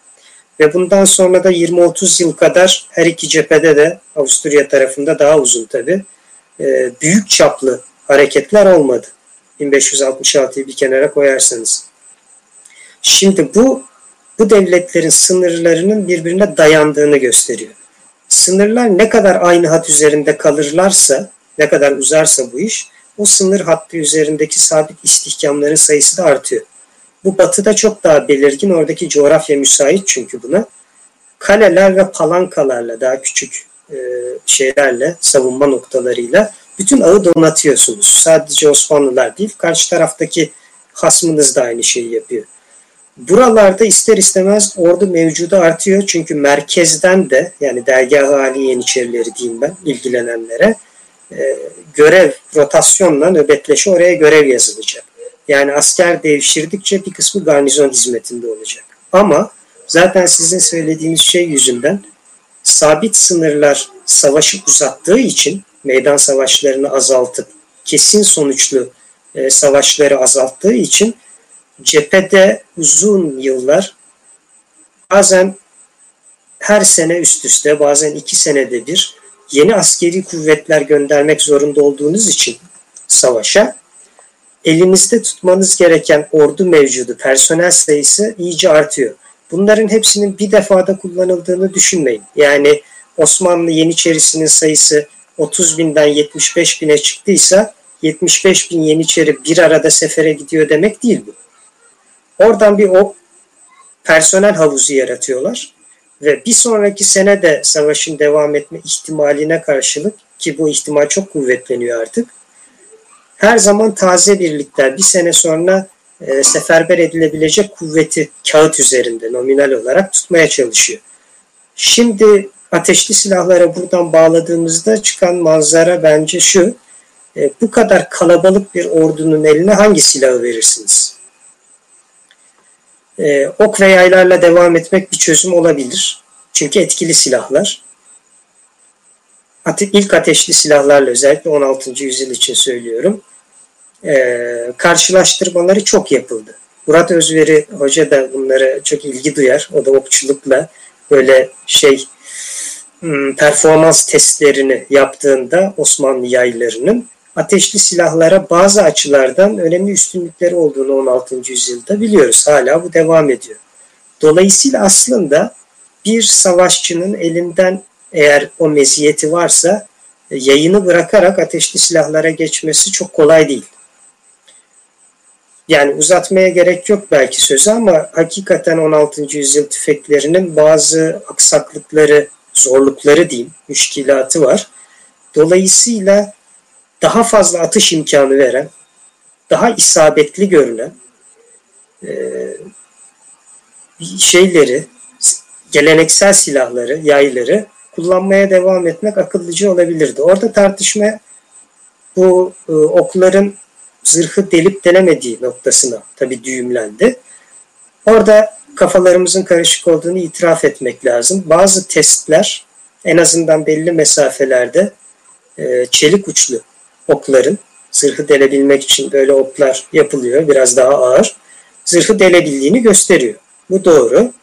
Ve bundan sonra da yirmi otuz yıl kadar her iki cephede de Avusturya tarafında daha uzun tabii büyük çaplı hareketler olmadı. bin beş yüz altmış altıyı bir kenara koyarsanız. Şimdi bu bu devletlerin sınırlarının birbirine dayandığını gösteriyor. Sınırlar ne kadar aynı hat üzerinde kalırlarsa, ne kadar uzarsa bu iş, o sınır hattı üzerindeki sabit istihkamların sayısı da artıyor. Bu batıda çok daha belirgin, oradaki coğrafya müsait çünkü buna. Kaleler ve palankalarla, daha küçük şeylerle, savunma noktalarıyla bütün ağı donatıyorsunuz. Sadece Osmanlılar değil, karşı taraftaki hasmınız da aynı şeyi yapıyor. Buralarda ister istemez ordu mevcudu artıyor. Çünkü merkezden de, yani dergâh-ı âli Yeniçerileri diyeyim ben ilgilenenlere, görev rotasyonla nöbetleşe oraya görev yazılacak. Yani asker devşirdikçe bir kısmı garnizon hizmetinde olacak. Ama zaten sizin söylediğiniz şey yüzünden sabit sınırlar savaşı uzattığı için, meydan savaşlarını azaltıp kesin sonuçlu savaşları azalttığı için cephede uzun yıllar, bazen her sene üst üste, bazen iki senede bir yeni askeri kuvvetler göndermek zorunda olduğunuz için savaşa, elinizde tutmanız gereken ordu mevcudu, personel sayısı iyice artıyor. Bunların hepsinin bir defada kullanıldığını düşünmeyin. Yani Osmanlı Yeniçerisinin sayısı otuz binden yetmiş beş bine çıktıysa yetmiş beş bin Yeniçeri bir arada sefere gidiyor demek değil bu. Oradan bir o personel havuzu yaratıyorlar ve bir sonraki sene de savaşın devam etme ihtimaline karşılık, ki bu ihtimal çok kuvvetleniyor artık, her zaman taze birlikler bir sene sonra e, seferber edilebilecek kuvveti kağıt üzerinde nominal olarak tutmaya çalışıyor. Şimdi ateşli silahlara buradan bağladığımızda çıkan manzara bence şu: e, bu kadar kalabalık bir ordunun eline hangi silahı verirsiniz? E, ok ve yaylarla devam etmek bir çözüm olabilir. Çünkü etkili silahlar. Ate- ilk ateşli silahlarla, özellikle on altıncı yüzyıl için söylüyorum, E, karşılaştırmaları çok yapıldı. Murat Özveri hoca da bunlara çok ilgi duyar. O da okçulukla böyle şey performans testlerini yaptığında Osmanlı yaylarının ateşli silahlara bazı açılardan önemli üstünlükleri olduğunu on altıncı yüzyılda biliyoruz. Hala bu devam ediyor. Dolayısıyla aslında bir savaşçının elinden, eğer o meziyeti varsa, yayını bırakarak ateşli silahlara geçmesi çok kolay değil. Yani uzatmaya gerek yok belki sözü, ama hakikaten on altıncı yüzyıl tüfeklerinin bazı aksaklıkları, zorlukları diyeyim, müşkilatı var. Dolayısıyla daha fazla atış imkanı veren, daha isabetli görünen e, şeyleri, geleneksel silahları, yayları kullanmaya devam etmek akıllıca olabilirdi. Orada tartışma bu e, okların zırhı delip delemediği noktasına tabii düğümlendi. Orada kafalarımızın karışık olduğunu itiraf etmek lazım. Bazı testler, en azından belli mesafelerde e, çelik uçlu okların, zırhı delebilmek için böyle oklar yapılıyor, biraz daha ağır, zırhı delebildiğini gösteriyor. Bu doğru.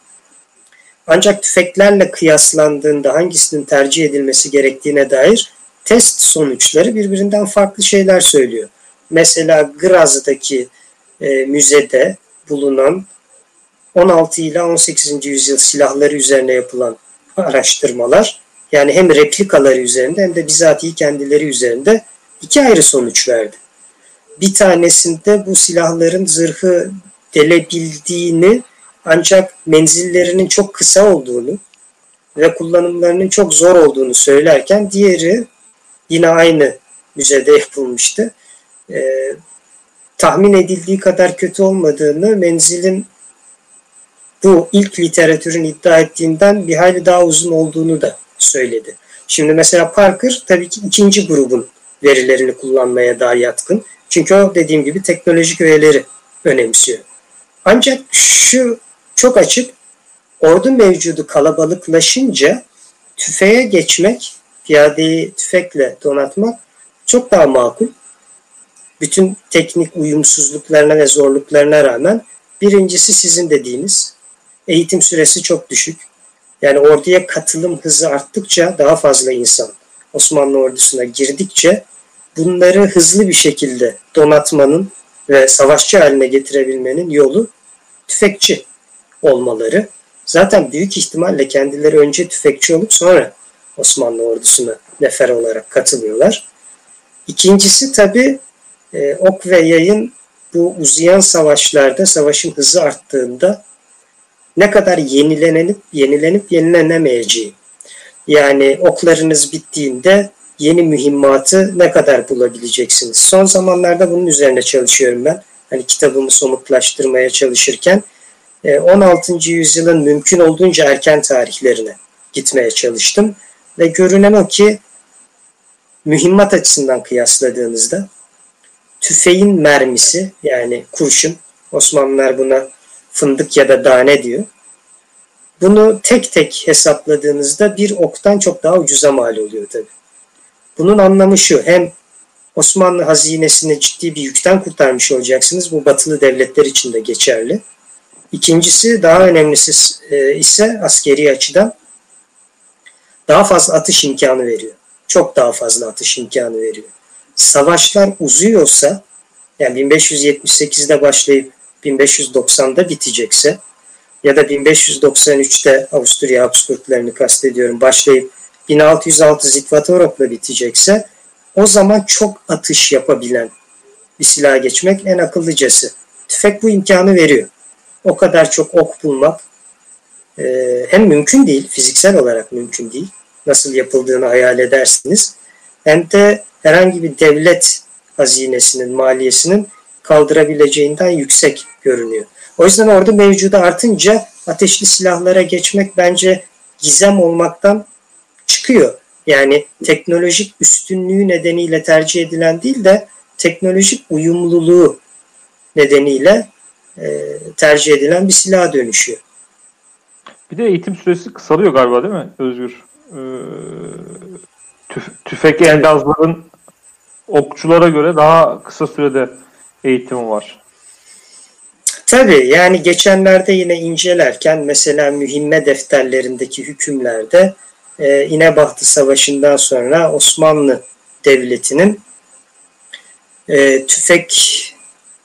Ancak tüfeklerle kıyaslandığında hangisinin tercih edilmesi gerektiğine dair test sonuçları birbirinden farklı şeyler söylüyor. Mesela Graz'daki e, müzede bulunan on altı ila on sekizinci yüzyıl silahları üzerine yapılan araştırmalar, yani hem replikaları üzerinde hem de bizatihi kendileri üzerinde iki ayrı sonuç verdi. Bir tanesinde bu silahların zırhı delebildiğini, ancak menzillerinin çok kısa olduğunu ve kullanımlarının çok zor olduğunu söylerken, diğeri yine aynı müzede yapılmıştı. Ee, tahmin edildiği kadar kötü olmadığını, menzilin bu ilk literatürün iddia ettiğinden bir hayli daha uzun olduğunu da söyledi. Şimdi mesela Parker tabii ki ikinci grubun verilerini kullanmaya daha yatkın. Çünkü o, dediğim gibi, teknolojik öğeleri önemsiyor. Ancak şu çok açık, ordu mevcudu kalabalıklaşınca tüfeğe geçmek, piyadeyi tüfekle donatmak çok daha makul. Bütün teknik uyumsuzluklarına ve zorluklarına rağmen, birincisi sizin dediğiniz, eğitim süresi çok düşük. Yani orduya katılım hızı arttıkça daha fazla insan Osmanlı ordusuna girdikçe bunları hızlı bir şekilde donatmanın ve savaşçı haline getirebilmenin yolu tüfekçi olmaları. Zaten büyük ihtimalle kendileri önce tüfekçi olup sonra Osmanlı ordusuna nefer olarak katılıyorlar. İkincisi tabii e, ok ve yayın bu uzayan savaşlarda, savaşın hızı arttığında ne kadar yenilenip yenilenip yenilenemeyeceği. Yani oklarınız bittiğinde yeni mühimmatı ne kadar bulabileceksiniz? Son zamanlarda bunun üzerine çalışıyorum ben. Hani kitabımı somutlaştırmaya çalışırken on altıncı yüzyılın mümkün olduğunca erken tarihlerine gitmeye çalıştım. Ve görünen o ki mühimmat açısından kıyasladığınızda tüfeğin mermisi, yani kurşun, Osmanlılar buna fındık ya da dane diyor. Bunu tek tek hesapladığınızda bir oktan çok daha ucuza mal oluyor tabii. Bunun anlamı şu: hem Osmanlı hazinesini ciddi bir yükten kurtarmış olacaksınız. Bu batılı devletler için de geçerli. İkincisi, daha önemlisi ise askeri açıdan daha fazla atış imkanı veriyor. Çok daha fazla atış imkanı veriyor. Savaşlar uzuyorsa, yani bin beş yüz yetmiş sekizde başlayıp bin beş yüz doksanda bitecekse ya da bin beş yüz doksan üçte Avusturya Habsburglarını kastediyorum, başlayıp bin altı yüz altı Zitvatorup'la bitecekse, o zaman çok atış yapabilen bir silaha geçmek en akıllıcası. Tüfek bu imkanı veriyor. O kadar çok ok bulmak e, hem mümkün değil, fiziksel olarak mümkün değil, nasıl yapıldığını hayal edersiniz, hem de herhangi bir devlet hazinesinin, maliyesinin kaldırabileceğinden yüksek görünüyor. O yüzden orada mevcudu artınca ateşli silahlara geçmek bence gizem olmaktan çıkıyor. Yani teknolojik üstünlüğü nedeniyle tercih edilen değil de teknolojik uyumluluğu nedeniyle e, tercih edilen bir silaha dönüşüyor. Bir de eğitim süresi kısalıyor galiba, değil mi Özgür? Ee, tüf tüfek endazların okçulara göre daha kısa sürede eğitimi var. Tabii, yani geçenlerde yine incelerken mesela mühimme defterlerindeki hükümlerde Ee, İnebahtı Savaşı'ndan sonra Osmanlı Devleti'nin e, tüfek,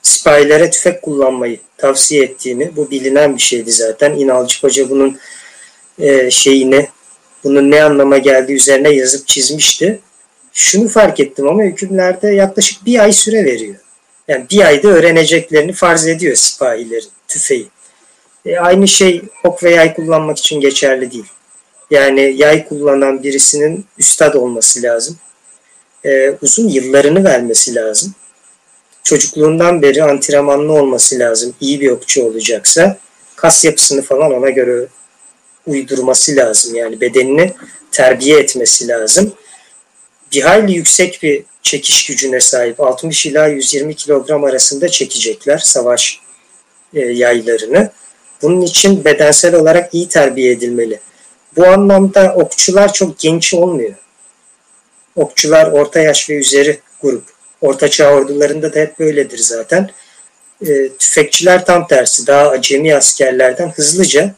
sipahilere tüfek kullanmayı tavsiye ettiğini, bu bilinen bir şeydi zaten. İnalcık Hoca bunun e, şeyini, bunun ne anlama geldiği üzerine yazıp çizmişti. Şunu fark ettim ama, hükümlerde yaklaşık bir ay süre veriyor. Yani bir ayda öğreneceklerini farz ediyor sipahilerin tüfeği. E, aynı şey ok ve yay kullanmak için geçerli değil. Yani yay kullanan birisinin üstad olması lazım. Ee, uzun yıllarını vermesi lazım. Çocukluğundan beri antrenmanlı olması lazım. İyi bir okçu olacaksa kas yapısını falan ona göre uydurması lazım. Yani bedenini terbiye etmesi lazım. Bir hayli yüksek bir çekiş gücüne sahip. altmış ila yüz yirmi kilogram arasında çekecekler savaş e, yaylarını. Bunun için bedensel olarak iyi terbiye edilmeli. Bu anlamda okçular çok genç olmuyor. Okçular orta yaş ve üzeri grup. Orta çağ ordularında da hep böyledir zaten. E, tüfekçiler tam tersi, daha acemi askerlerden hızlıca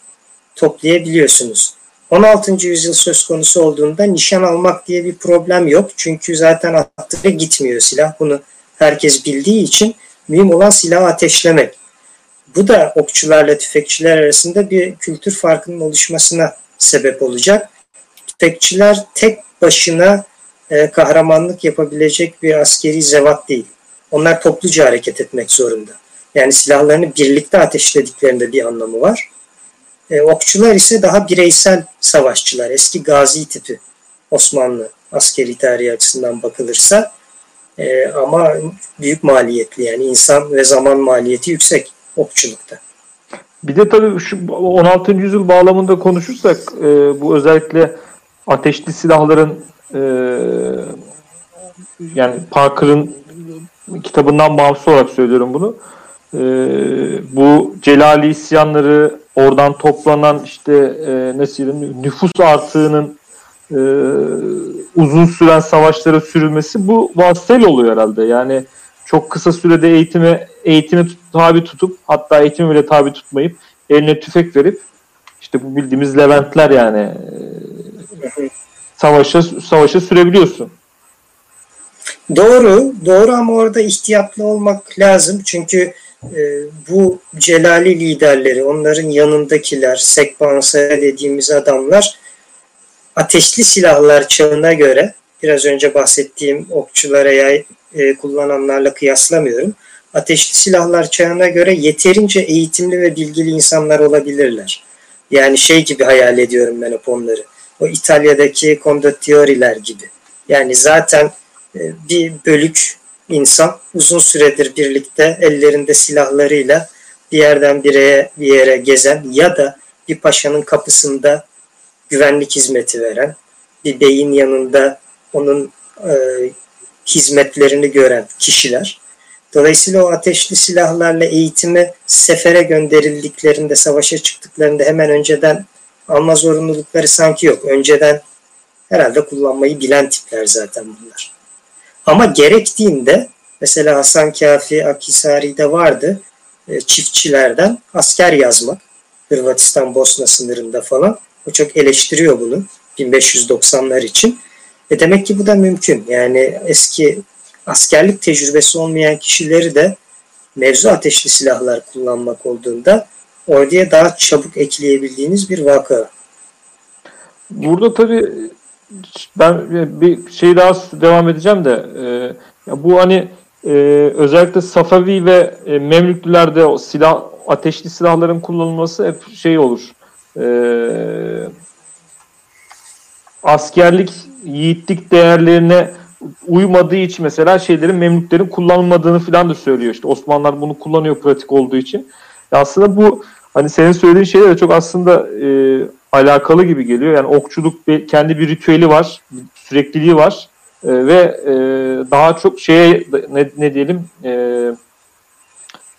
toplayabiliyorsunuz. on altıncı yüzyıl söz konusu olduğunda nişan almak diye bir problem yok. Çünkü zaten attığı gitmiyor silah. Bunu herkes bildiği için mühim olan silahı ateşlemek. Bu da okçularla tüfekçiler arasında bir kültür farkının oluşmasına sebep olacak. Tüfekçiler tek başına e, kahramanlık yapabilecek bir askeri zevat değil. Onlar topluca hareket etmek zorunda. Yani silahlarını birlikte ateşlediklerinde bir anlamı var. E, okçular ise daha bireysel savaşçılar. Eski gazi tipi Osmanlı askeri tarihi açısından bakılırsa e, ama büyük maliyetli, yani insan ve zaman maliyeti yüksek okçulukta. Bir de tabii şu on altıncı yüzyıl bağlamında konuşursak e, bu özellikle ateşli silahların e, yani Parker'ın kitabından bağımsız olarak söylüyorum bunu. E, bu Celali isyanları, oradan toplanan işte e, nasıl diyeyim, nüfus artığının e, uzun süren savaşlara sürülmesi bu vasıtayla oluyor herhalde. Yani çok kısa sürede eğitime eğitime tabi tutup, hatta eğitime bile tabi tutmayıp eline tüfek verip işte bu bildiğimiz Leventler yani e, savaşa savaşa sürebiliyorsun. Doğru, doğru ama orada ihtiyatlı olmak lazım. Çünkü e, bu Celali liderleri, onların yanındakiler, sekbanser dediğimiz adamlar ateşli silahlar çağına göre, biraz önce bahsettiğim okçulara yay e, kullananlarla kıyaslamıyorum. Ateşli silahlar çağına göre yeterince eğitimli ve bilgili insanlar olabilirler. Yani şey gibi hayal ediyorum ben hep onları. O İtalya'daki condottieriler gibi. Yani zaten bir bölük insan uzun süredir birlikte ellerinde silahlarıyla bir yerden bireye bir yere gezen ya da bir paşanın kapısında güvenlik hizmeti veren, bir beyin yanında onun e, hizmetlerini gören kişiler. Dolayısıyla o ateşli silahlarla eğitimi sefere gönderildiklerinde, savaşa çıktıklarında hemen önceden alma zorunlulukları sanki yok. Önceden herhalde kullanmayı bilen tipler zaten bunlar. Ama gerektiğinde, mesela Hasan Kafi Akhisari'de vardı, çiftçilerden asker yazmak, Hırvatistan-Bosna sınırında falan. O çok eleştiriyor bunu bin beş yüz doksanlar için. E demek ki bu da mümkün. Yani eski askerlik tecrübesi olmayan kişileri de mevzu ateşli silahlar kullanmak olduğunda orduya daha çabuk ekleyebildiğiniz bir vaka. Burada tabii ben bir şey daha devam edeceğim de e, bu hani e, özellikle Safevi ve e, Memlüklülerde o silah, ateşli silahların kullanılması hep şey olur. E, askerlik, yiğitlik değerlerine uymadığı için mesela şeylerin, Memlüklerin kullanılmadığını falan da söylüyor. İşte Osmanlılar bunu kullanıyor pratik olduğu için. E aslında bu hani senin söylediğin şeyler de çok aslında e, alakalı gibi geliyor. Yani okçuluk bir, kendi bir ritüeli var, bir sürekliliği var e, ve e, daha çok şeye ne, ne diyelim e,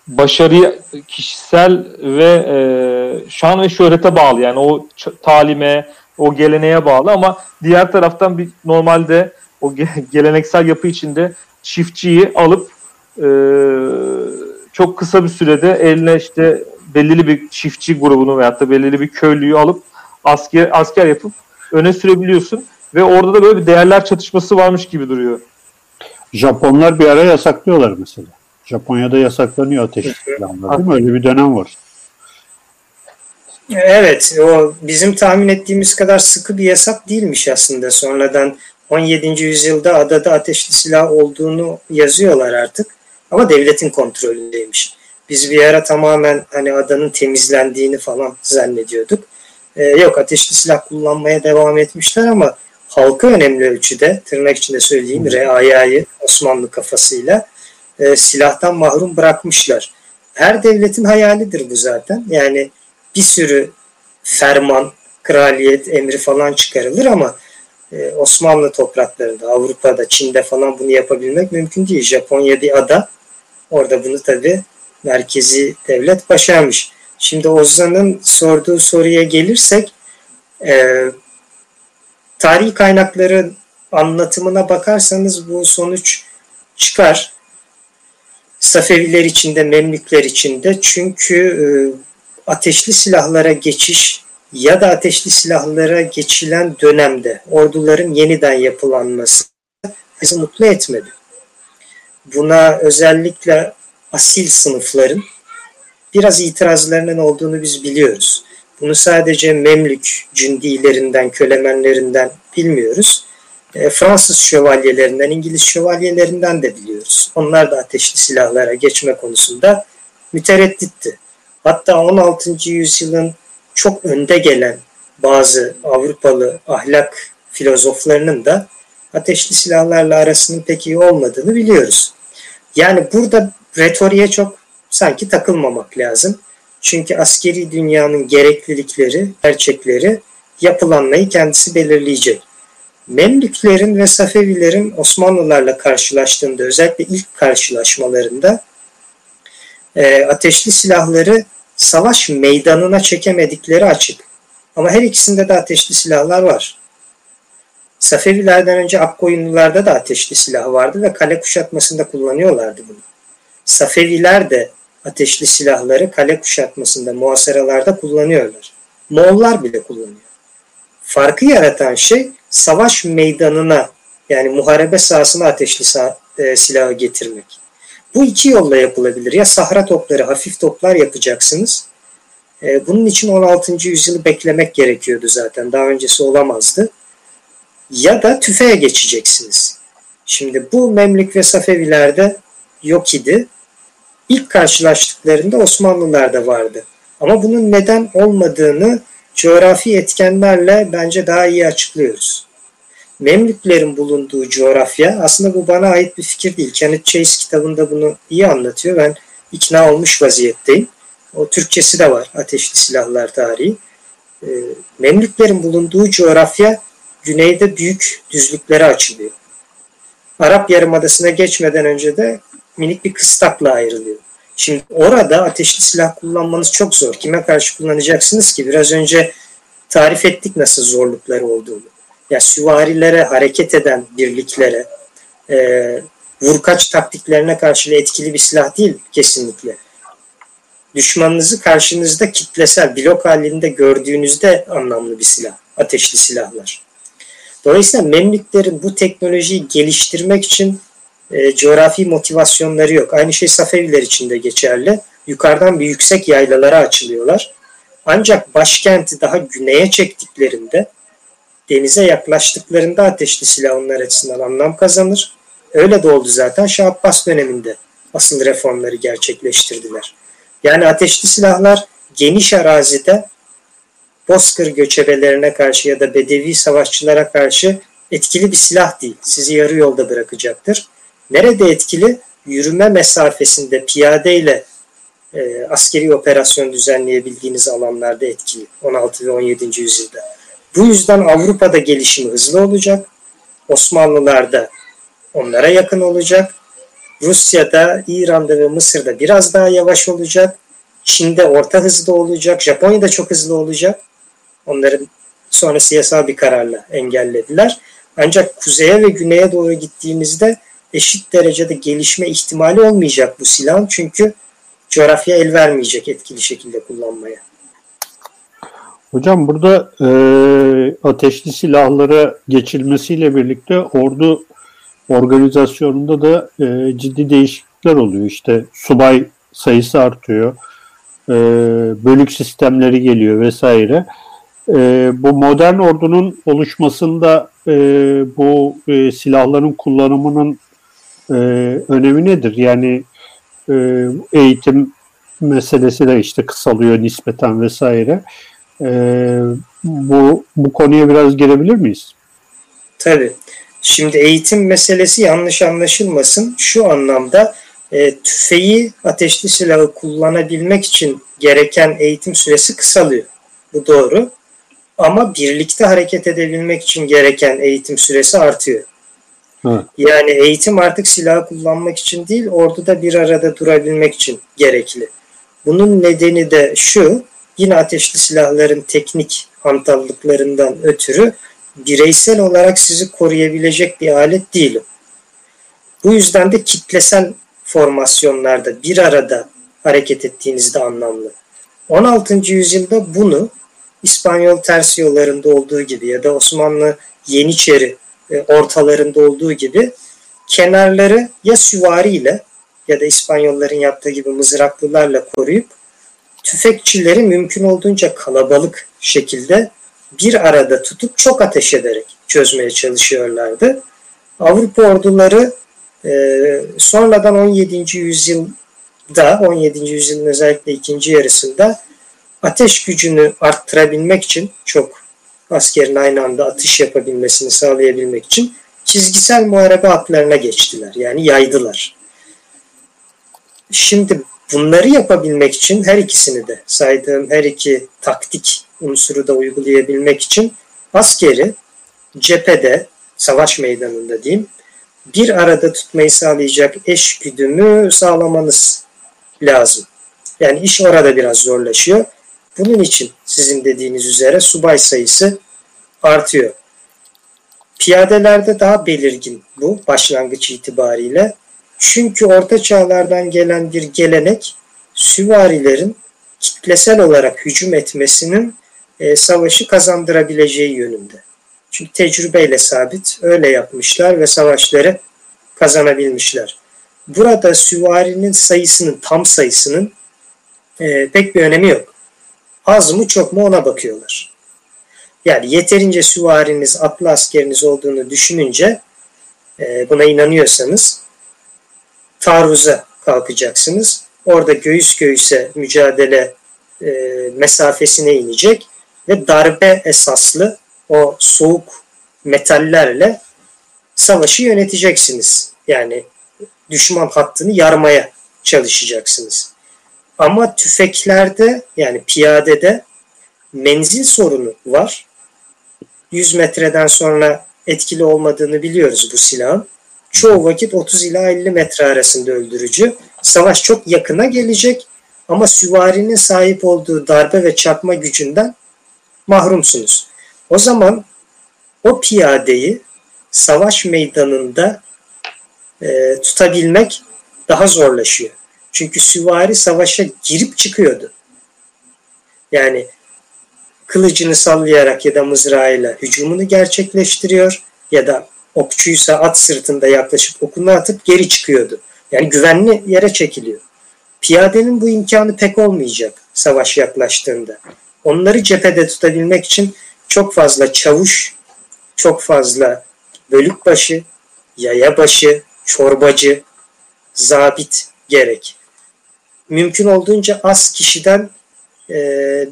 başarıya, kişisel ve e, şan ve şöhrete bağlı. Yani o talime, o geleneğe bağlı ama diğer taraftan bir normalde o geleneksel yapı içinde çiftçiyi alıp e, çok kısa bir sürede eline işte belirli bir çiftçi grubunu veyahut da belirli bir köylüyü alıp asker asker yapıp öne sürebiliyorsun ve orada da böyle bir değerler çatışması varmış gibi duruyor. Japonlar bir ara yasaklıyorlar mesela. Japonya'da yasaklanıyor ateşli silahlar, değil mi? Öyle bir dönem var. Evet, o bizim tahmin ettiğimiz kadar sıkı bir yasak değilmiş aslında. Sonradan on yedinci yüzyılda adada ateşli silah olduğunu yazıyorlar artık ama devletin kontrolündeymiş. Biz bir ara tamamen hani adanın temizlendiğini falan zannediyorduk. Ee, yok, ateşli silah kullanmaya devam etmişler ama halka önemli ölçüde, tırnak içinde söyleyeyim, reayayı Osmanlı kafasıyla e, silahtan mahrum bırakmışlar. Her devletin hayalidir bu zaten. Yani bir sürü ferman, kraliyet emri falan çıkarılır ama e, Osmanlı topraklarında, Avrupa'da, Çin'de falan bunu yapabilmek mümkün değil. Japonya bir ada. Orada bunu tabii merkezi devlet başarmış. Şimdi Ozan'ın sorduğu soruya gelirsek, e, tarihi kaynakların anlatımına bakarsanız bu sonuç çıkar. Safeviler için de, Memlükler için de. Çünkü e, ateşli silahlara geçiş ya da ateşli silahlara geçilen dönemde orduların yeniden yapılanması bizi mutlu etmedi. Buna özellikle asil sınıfların biraz itirazlarının olduğunu biz biliyoruz. Bunu sadece Memlük cündilerinden, kölemenlerinden bilmiyoruz. E, Fransız şövalyelerinden, İngiliz şövalyelerinden de biliyoruz. Onlar da ateşli silahlara geçme konusunda müteredditti. Hatta on altıncı yüzyılın çok önde gelen bazı Avrupalı ahlak filozoflarının da ateşli silahlarla arasının pek iyi olmadığını biliyoruz. Yani burada retoriğe çok sanki takılmamak lazım. Çünkü askeri dünyanın gereklilikleri, gerçekleri, yapılanmayı kendisi belirleyecek. Memlüklerin ve Safevilerin Osmanlılarla karşılaştığında, özellikle ilk karşılaşmalarında ateşli silahları savaş meydanına çekemedikleri açık. Ama her ikisinde de ateşli silahlar var. Safevilerden önce Akkoyunlularda da ateşli silah vardı ve kale kuşatmasında kullanıyorlardı bunu. Safeviler de ateşli silahları kale kuşatmasında, muhasaralarda kullanıyorlar. Moğollar bile kullanıyor. Farkı yaratan şey savaş meydanına, yani muharebe sahasına ateşli sah- e, silahı getirmek. Bu iki yolla yapılabilir. Ya sahra topları, hafif toplar yapacaksınız. E, bunun için on altıncı yüzyılı beklemek gerekiyordu zaten. Daha öncesi olamazdı. Ya da tüfeğe geçeceksiniz. Şimdi bu Memlük ve Safevilerde yok idi. İlk karşılaştıklarında Osmanlılarda vardı. Ama bunun neden olmadığını coğrafi etkenlerle bence daha iyi açıklıyoruz. Memlüklerin bulunduğu coğrafya, aslında bu bana ait bir fikir değil. Kenneth Chase kitabında bunu iyi anlatıyor. Ben ikna olmuş vaziyetteyim. O Türkçesi de var, Ateşli Silahlar Tarihi. Memlüklerin bulunduğu coğrafya güneyde büyük düzlüklere açılıyor. Arap Yarımadası'na geçmeden önce de minik bir kıstakla ayrılıyor. Şimdi orada ateşli silah kullanmanız çok zor. Kime karşı kullanacaksınız ki? Biraz önce tarif ettik nasıl zorlukları olduğunu. Ya süvarilere, hareket eden birliklere, e, vurkaç taktiklerine karşı etkili bir silah değil kesinlikle. Düşmanınızı karşınızda kitlesel, blok halinde gördüğünüzde anlamlı bir silah, ateşli silahlar. Dolayısıyla Memlüklerin bu teknolojiyi geliştirmek için E, coğrafi motivasyonları yok. Aynı şey Safeviler için de geçerli. Yukarıdan bir yüksek yaylalara açılıyorlar. Ancak başkenti daha güneye çektiklerinde, denize yaklaştıklarında ateşli silah onlar açısından anlam kazanır. Öyle de oldu zaten. Şah Abbas döneminde asıl reformları gerçekleştirdiler. Yani ateşli silahlar geniş arazide bozkır göçebelerine karşı ya da bedevi savaşçılara karşı etkili bir silah değil. Sizi yarı yolda bırakacaktır. Nerede etkili? Yürüme mesafesinde piyadeyle e, askeri operasyon düzenleyebildiğiniz alanlarda etkili on altı ve on yedinci yüzyılda. Bu yüzden Avrupa'da gelişimi hızlı olacak. Osmanlılar'da onlara yakın olacak. Rusya'da, İran'da ve Mısır'da biraz daha yavaş olacak. Çin'de orta hızlı olacak. Japonya'da çok hızlı olacak. Onların sonra siyasal bir kararla engellediler. Ancak kuzeye ve güneye doğru gittiğimizde eşit derecede gelişme ihtimali olmayacak bu silahın, çünkü coğrafya el vermeyecek etkili şekilde kullanmaya. Hocam burada e, ateşli silahlara geçilmesiyle birlikte ordu organizasyonunda da e, ciddi değişiklikler oluyor. İşte subay sayısı artıyor, e, bölük sistemleri geliyor vesaire. E, bu modern ordunun oluşmasında e, bu e, silahların kullanımının Ee, önemi nedir? Yani e, eğitim meselesi de işte kısalıyor nispeten vesaire. E, bu bu konuya biraz girebilir miyiz? Tabii. Şimdi eğitim meselesi yanlış anlaşılmasın. Şu anlamda e, tüfeği, ateşli silahı kullanabilmek için gereken eğitim süresi kısalıyor. Bu doğru. Ama birlikte hareket edebilmek için gereken eğitim süresi artıyor. Hı. Yani eğitim artık silahı kullanmak için değil, orduda bir arada durabilmek için gerekli. Bunun nedeni de şu, yine ateşli silahların teknik hantallıklarından ötürü bireysel olarak sizi koruyabilecek bir alet değil. Bu yüzden de kitlesel formasyonlarda bir arada hareket ettiğinizde anlamlı. on altıncı yüzyılda bunu İspanyol tersi yollarında olduğu gibi ya da Osmanlı Yeniçeri ortalarında olduğu gibi kenarları ya süvariyle ya da İspanyolların yaptığı gibi mızraklılarla koruyup tüfekçileri mümkün olduğunca kalabalık şekilde bir arada tutup çok ateş ederek çözmeye çalışıyorlardı. Avrupa orduları sonradan on yedinci yüzyılda, on yedinci yüzyılın özellikle ikinci yarısında ateş gücünü arttırabilmek için, çok askerin aynı anda atış yapabilmesini sağlayabilmek için çizgisel muharebe atlarına geçtiler. Yani yaydılar. Şimdi bunları yapabilmek için her ikisini de saydığım her iki taktik unsuru da uygulayabilmek için askeri cephede, savaş meydanında diyeyim, bir arada tutmayı sağlayacak eş güdümü sağlamanız lazım. Yani iş orada biraz zorlaşıyor. Bunun için sizin dediğiniz üzere subay sayısı artıyor. Piyadelerde daha belirgin bu başlangıç itibariyle. Çünkü orta çağlardan gelen bir gelenek süvarilerin kitlesel olarak hücum etmesinin e, savaşı kazandırabileceği yönünde. Çünkü tecrübeyle sabit, öyle yapmışlar ve savaşları kazanabilmişler. Burada süvarinin sayısının, tam sayısının e, pek bir önemi yok. Az mı çok mu ona bakıyorlar. Yani yeterince süvariniz, atlı askeriniz olduğunu düşününce, e, buna inanıyorsanız taarruza kalkacaksınız. Orada göğüs göğüse mücadele e, mesafesine inecek ve darbe esaslı o soğuk metallerle savaşı yöneteceksiniz. Yani düşman hattını yarmaya çalışacaksınız. Ama tüfeklerde, yani piyadede menzil sorunu var. yüz metreden sonra etkili olmadığını biliyoruz bu silahın. Çoğu vakit otuz ila elli metre arasında öldürücü. Savaş çok yakına gelecek ama süvarinin sahip olduğu darbe ve çarpma gücünden mahrumsunuz. O zaman o piyadeyi savaş meydanında e, tutabilmek daha zorlaşıyor. Çünkü süvari savaşa girip çıkıyordu. Yani kılıcını sallayarak ya da mızrağıyla hücumunu gerçekleştiriyor ya da okçuysa at sırtında yaklaşıp okunu atıp geri çıkıyordu. Yani güvenli yere çekiliyor. Piyadenin bu imkanı pek olmayacak savaş yaklaştığında. Onları cephede tutabilmek için çok fazla çavuş, çok fazla bölükbaşı, yayabaşı, çorbacı, zabit gerek. Mümkün olduğunca az kişiden e,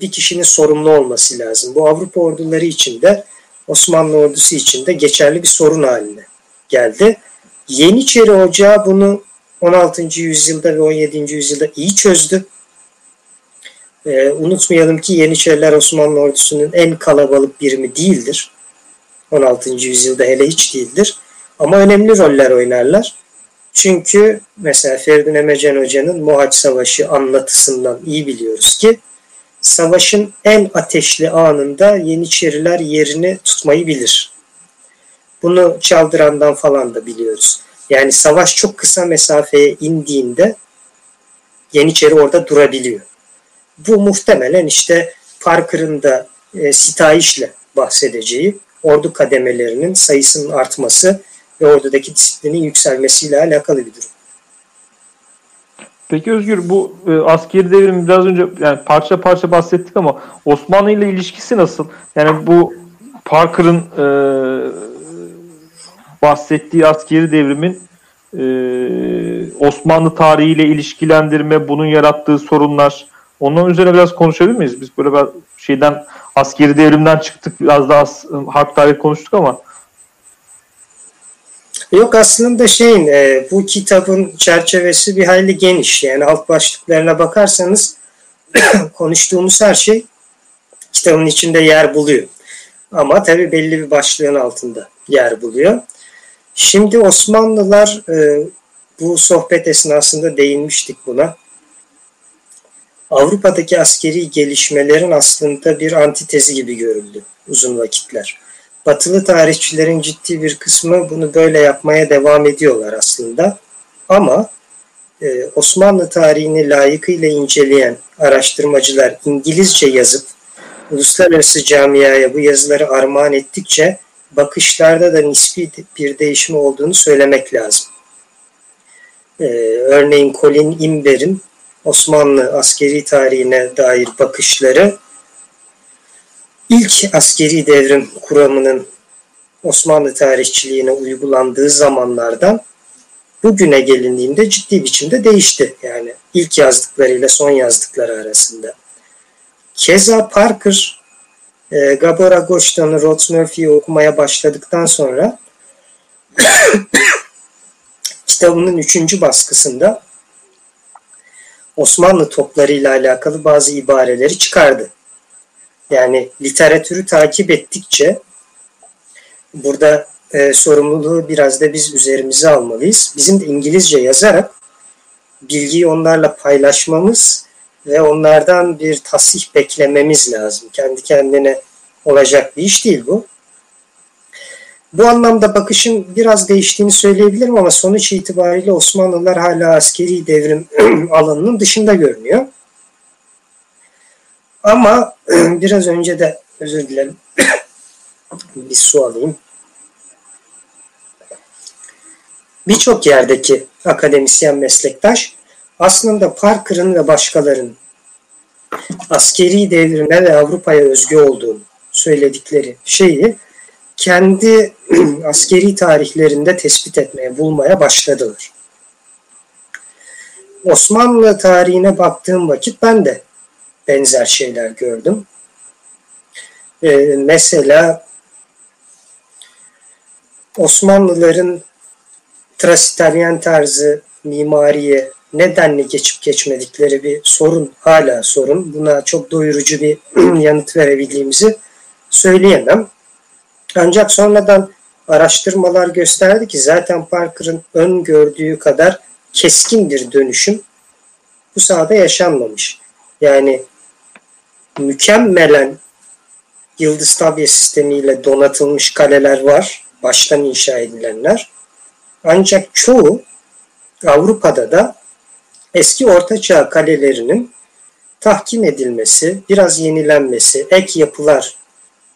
bir kişinin sorumlu olması lazım. Bu Avrupa orduları için de Osmanlı ordusu için de geçerli bir sorun haline geldi. Yeniçeri Ocağı bunu on altıncı yüzyılda ve on yedinci yüzyılda iyi çözdü. Ee, unutmayalım ki Yeniçeriler Osmanlı ordusunun en kalabalık birimi değildir. on altıncı yüzyılda hele hiç değildir. Ama önemli roller oynarlar. Çünkü mesela Feridun Emecen Hoca'nın Mohaç Savaşı anlatısından iyi biliyoruz ki savaşın en ateşli anında Yeniçeriler yerini tutmayı bilir. Bunu Çaldıran'dan falan da biliyoruz. Yani savaş çok kısa mesafeye indiğinde Yeniçeri orada durabiliyor. Bu muhtemelen işte Parker'ın da e, sitayişle bahsedeceği ordu kademelerinin sayısının artması ve ordudaki disiplinin yükselmesiyle alakalı bir durum. Peki Özgür, bu e, askeri devrimi biraz önce yani parça parça bahsettik ama Osmanlı ile ilişkisi nasıl? Yani bu Parker'ın e, bahsettiği askeri devrimin e, Osmanlı tarihiyle ilişkilendirme, bunun yarattığı sorunlar, onun üzerine biraz konuşabilir miyiz? Biz böyle bir şeyden, askeri devrimden çıktık, biraz daha harp tarihi konuştuk ama. Yok aslında şeyin e, bu kitabın çerçevesi bir hayli geniş. Yani alt başlıklarına bakarsanız konuştuğumuz her şey kitabın içinde yer buluyor. Ama tabii belli bir başlığın altında yer buluyor. Şimdi Osmanlılar, e, bu sohbet esnasında değinmiştik buna. Avrupa'daki askeri gelişmelerin aslında bir antitezi gibi görüldü uzun vakitler. Batılı tarihçilerin ciddi bir kısmı bunu böyle yapmaya devam ediyorlar aslında. Ama e, Osmanlı tarihini layıkıyla inceleyen araştırmacılar İngilizce yazıp uluslararası camiaya bu yazıları armağan ettikçe bakışlarda da nispi bir değişim olduğunu söylemek lazım. Ee, örneğin Colin Imber'in Osmanlı askeri tarihine dair bakışları ilk askeri devrim kuramının Osmanlı tarihçiliğine uygulandığı zamanlardan bugüne gelindiğinde ciddi biçimde değişti. Yani ilk yazdıklarıyla son yazdıkları arasında. Keza Parker, e, Gábor Ágoston'u, Rhodes Murphy'yi okumaya başladıktan sonra kitabının üçüncü baskısında Osmanlı toplarıyla alakalı bazı ibareleri çıkardı. Yani literatürü takip ettikçe burada e, sorumluluğu biraz da biz üzerimize almalıyız. Bizim de İngilizce yazarak bilgiyi onlarla paylaşmamız ve onlardan bir tasih beklememiz lazım. Kendi kendine olacak bir iş değil bu. Bu anlamda bakışın biraz değiştiğini söyleyebilirim ama sonuç itibariyle Osmanlılar hala askeri devrim alanının dışında görünüyor. Ama biraz önce de özür dilerim. Bir su alayım. Birçok yerdeki akademisyen meslektaş aslında Parker'ın ve başkalarının askeri devrime ve Avrupa'ya özgü olduğunu söyledikleri şeyi kendi askeri tarihlerinde tespit etmeye, bulmaya başladılar. Osmanlı tarihine baktığım vakit ben de benzer şeyler gördüm. Ee, mesela Osmanlıların Trace italienne tarzı mimariye nedenle geçip geçmedikleri bir sorun, hala sorun. Buna çok doyurucu bir yanıt verebildiğimizi söyleyemem. Ancak sonradan araştırmalar gösterdi ki zaten Parker'ın öngördüğü kadar keskin bir dönüşüm bu sahada yaşanmamış. Yani mükemmelen Yıldız tabiye sistemiyle donatılmış kaleler var, baştan inşa edilenler. Ancak çoğu Avrupa'da da eski ortaçağ kalelerinin tahkim edilmesi, biraz yenilenmesi, ek yapılar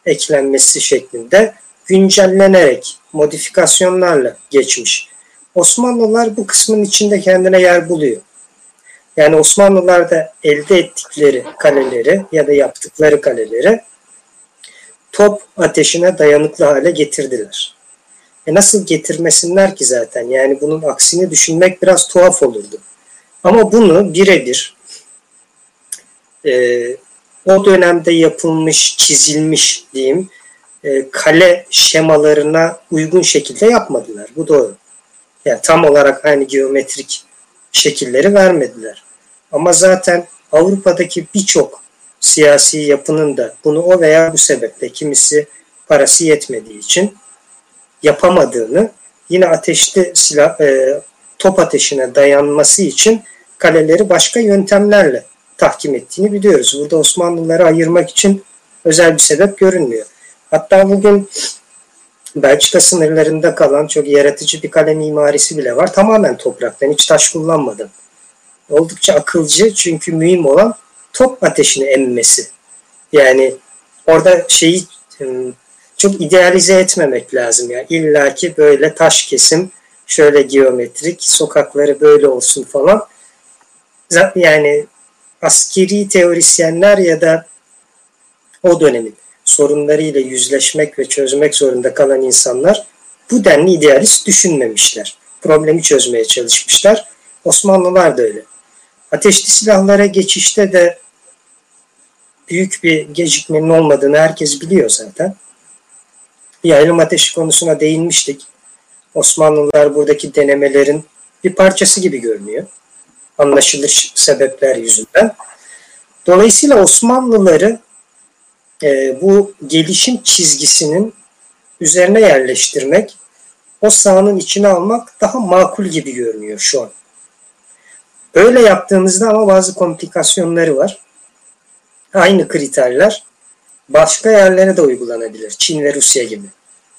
eklenmesi şeklinde güncellenerek, modifikasyonlarla geçmiş. Osmanlılar bu kısmın içinde kendine yer buluyor. Yani Osmanlılar da elde ettikleri kaleleri ya da yaptıkları kaleleri top ateşine dayanıklı hale getirdiler. E nasıl getirmesinler ki zaten? Yani bunun aksini düşünmek biraz tuhaf olurdu. Ama bunu birebir e, o dönemde yapılmış, çizilmiş diyeyim e, kale şemalarına uygun şekilde yapmadılar. Bu doğru. Yani tam olarak aynı geometrik şekilleri vermediler. Ama zaten Avrupa'daki birçok siyasi yapının da bunu o veya bu sebeple, kimisi parası yetmediği için yapamadığını, yine ateşli silah, e, top ateşine dayanması için kaleleri başka yöntemlerle tahkim ettiğini biliyoruz. Burada Osmanlıları ayırmak için özel bir sebep görünmüyor. Hatta bugün Belçika sınırlarında kalan çok yaratıcı bir kale mimarisi bile var. Tamamen topraktan, hiç taş kullanmadan. Oldukça akılcı, çünkü mühim olan top ateşini emmesi. Yani orada şeyi çok idealize etmemek lazım. Yani illaki böyle taş kesim, şöyle geometrik, sokakları böyle olsun falan. Yani askeri teorisyenler ya da o dönemin sorunlarıyla yüzleşmek ve çözmek zorunda kalan insanlar bu denli idealist düşünmemişler. Problemi çözmeye çalışmışlar. Osmanlılar da öyle. Ateşli silahlara geçişte de büyük bir gecikmenin olmadığını herkes biliyor zaten. Yaylım ateşi konusuna değinmiştik. Osmanlılar buradaki denemelerin bir parçası gibi görünüyor, anlaşılır sebepler yüzünden. Dolayısıyla Osmanlıları e, bu gelişim çizgisinin üzerine yerleştirmek, o sahanın içine almak daha makul gibi görünüyor şu an. Öyle yaptığımızda ama bazı komplikasyonları var. Aynı kriterler başka yerlere de uygulanabilir. Çin ve Rusya gibi.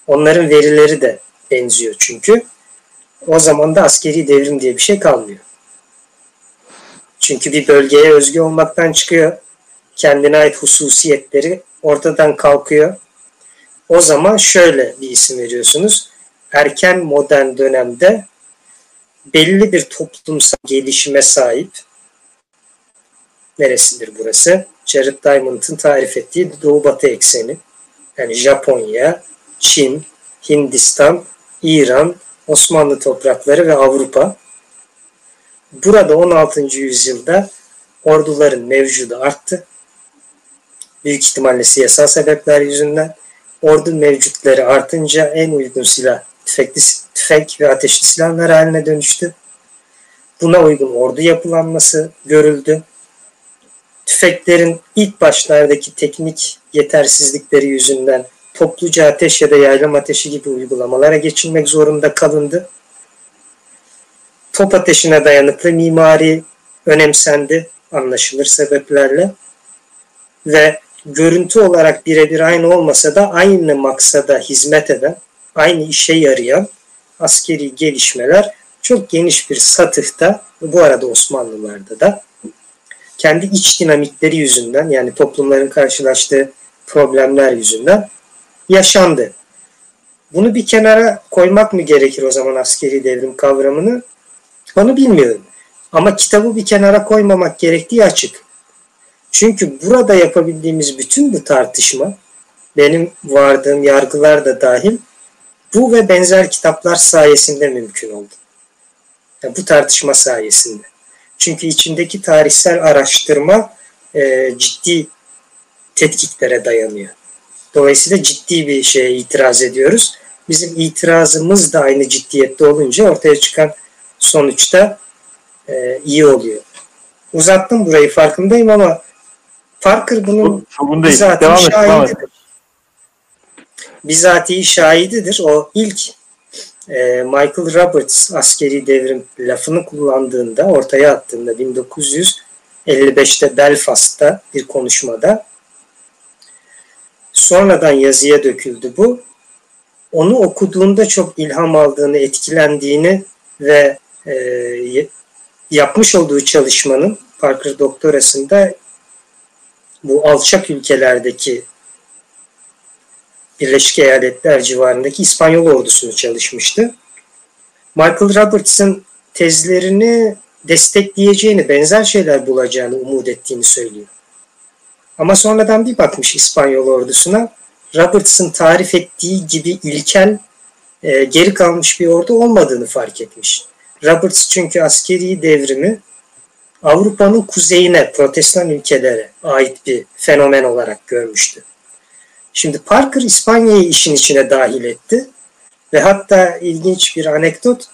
Onların verileri de benziyor çünkü. O zaman da askeri devrim diye bir şey kalmıyor. Çünkü bir bölgeye özgü olmaktan çıkıyor. kendine ait hususiyetleri ortadan kalkıyor. O zaman şöyle bir isim veriyorsunuz. Erken modern dönemde belli bir toplumsal gelişime sahip, neresidir burası? Jared Diamond'ın tarif ettiği Doğu-Batı ekseni. Yani Japonya, Çin, Hindistan, İran, Osmanlı toprakları ve Avrupa. Burada on altıncı yüzyılda orduların mevcudu arttı. Büyük ihtimalle siyasal sebepler yüzünden. Ordu mevcutları artınca en uygun silah tüfekli, tüfek ve ateşli silahlar haline dönüştü. Buna uygun ordu yapılanması görüldü. Tüfeklerin ilk başlardaki teknik yetersizlikleri yüzünden topluca ateş ya da yaylım ateşi gibi uygulamalara geçilmek zorunda kalındı. Top ateşine dayanıklı mimari önemsendi anlaşılır sebeplerle ve görüntü olarak birebir aynı olmasa da aynı maksada hizmet eden, aynı işe yarayan askeri gelişmeler çok geniş bir satıhta, bu arada Osmanlılarda da kendi iç dinamikleri yüzünden, yani toplumların karşılaştığı problemler yüzünden yaşandı. Bunu bir kenara koymak mı gerekir o zaman askeri devrim kavramını? Onu bilmiyorum. Ama kitabı bir kenara koymamak gerektiği açık. Çünkü burada yapabildiğimiz bütün bu tartışma, benim vardığım yargılar da dahil, bu ve benzer kitaplar sayesinde mümkün oldu. Yani bu tartışma sayesinde. Çünkü içindeki tarihsel araştırma e, ciddi tetkiklere dayanıyor. Dolayısıyla ciddi bir şeye itiraz ediyoruz. Bizim itirazımız da aynı ciddiyette olunca ortaya çıkan sonuçta e, iyi oluyor. Uzattım burayı, farkındayım ama Parker bunun bizatihi şahididir. Bizatihi şahididir. O ilk e, Michael Roberts askeri devrim lafını kullandığında, ortaya attığında bin dokuz yüz elli beşte Belfast'ta bir konuşmada, sonradan yazıya döküldü bu. Onu okuduğunda çok ilham aldığını, etkilendiğini ve e, yapmış olduğu çalışmanın, Parker doktorasında bu alçak ülkelerdeki, Birleşik Eyaletler civarındaki İspanyol ordusunu çalışmıştı. Michael Roberts'ın tezlerini destekleyeceğini, benzer şeyler bulacağını umut ettiğini söylüyor. Ama sonradan bir bakmış İspanyol ordusuna, Roberts'ın tarif ettiği gibi ilkel, e, geri kalmış bir ordu olmadığını fark etmiş. Roberts çünkü askeri devrimi Avrupa'nın kuzeyine, Protestan ülkelere ait bir fenomen olarak görmüştü. Şimdi Parker İspanya'yı işin içine dahil etti ve hatta ilginç bir anekdot,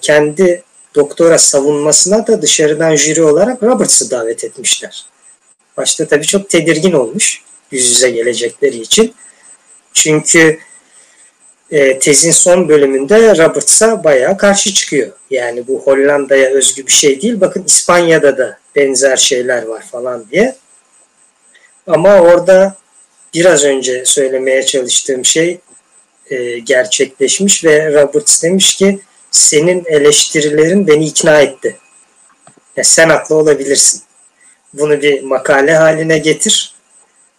kendi doktora savunmasına da dışarıdan jüri olarak Roberts'ı davet etmişler. Başta tabii çok tedirgin olmuş yüz yüze gelecekleri için. Çünkü tezin son bölümünde Roberts'a bayağı karşı çıkıyor. Yani bu Hollanda'ya özgü bir şey değil. Bakın İspanya'da da benzer şeyler var falan diye. Ama orada biraz önce söylemeye çalıştığım şey e, gerçekleşmiş ve Roberts demiş ki senin eleştirilerin beni ikna etti. Ya sen haklı olabilirsin. Bunu bir makale haline getir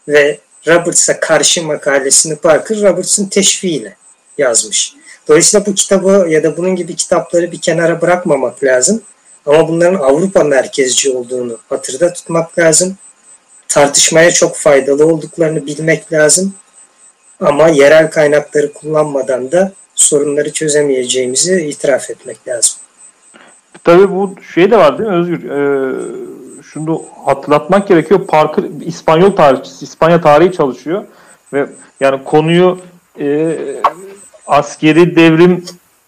ve Roberts'a karşı makalesini Parker Roberts'ın teşviğiyle yazmış. Dolayısıyla bu kitabı ya da bunun gibi kitapları bir kenara bırakmamak lazım. Ama bunların Avrupa merkezci olduğunu hatırda tutmak lazım. Tartışmaya çok faydalı olduklarını bilmek lazım. Ama yerel kaynakları kullanmadan da sorunları çözemeyeceğimizi itiraf etmek lazım. Tabii bu şey de var değil mi Özgür? Ee, şunu hatırlatmak gerekiyor. Parker İspanyol tarihçisi, İspanya tarihi çalışıyor. Ve yani konuyu E, askeri devrim,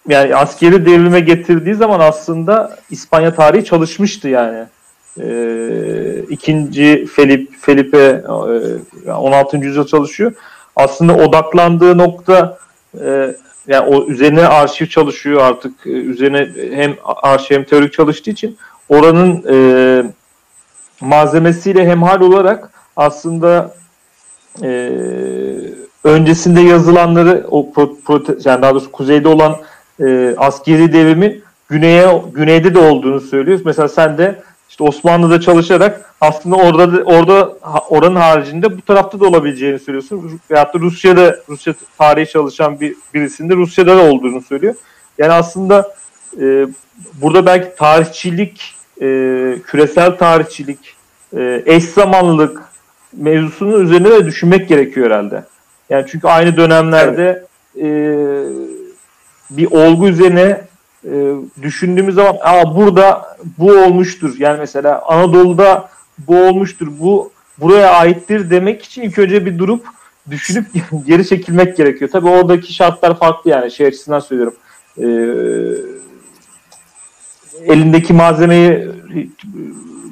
yani askeri devrime getirdiği zaman aslında İspanya tarihi çalışmıştı yani. Ee, ikinci Felip, Felipe e, on altıncı yüzyıl çalışıyor. Aslında odaklandığı nokta e, yani o üzerine arşiv çalışıyor artık. Üzerine hem arşiv hem teorik çalıştığı için oranın e, malzemesiyle hemhal olarak aslında eee öncesinde yazılanları, o prote, yani daha doğrusu kuzeyde olan e, askeri devrimi güneye güneyde de olduğunu söylüyoruz. Mesela sen de işte Osmanlı'da çalışarak aslında orada orada oranın haricinde bu tarafta da olabileceğini söylüyorsun. Veyahut da Rusya'da, Rusya tarihi çalışan bir, birisinde Rusya'da da olduğunu söylüyor. Yani aslında e, burada belki tarihçilik, e, küresel tarihçilik, e, eş zamanlılık mevzusunun üzerine de düşünmek gerekiyor herhalde. Yani çünkü aynı dönemlerde evet. e, bir olgu üzerine e, düşündüğümüz zaman aa burada bu olmuştur. Yani mesela Anadolu'da bu olmuştur, bu buraya aittir demek için ilk önce bir durup düşünüp geri çekilmek gerekiyor. Tabii oradaki şartlar farklı yani şey açısından söylüyorum. E, elindeki malzemeyi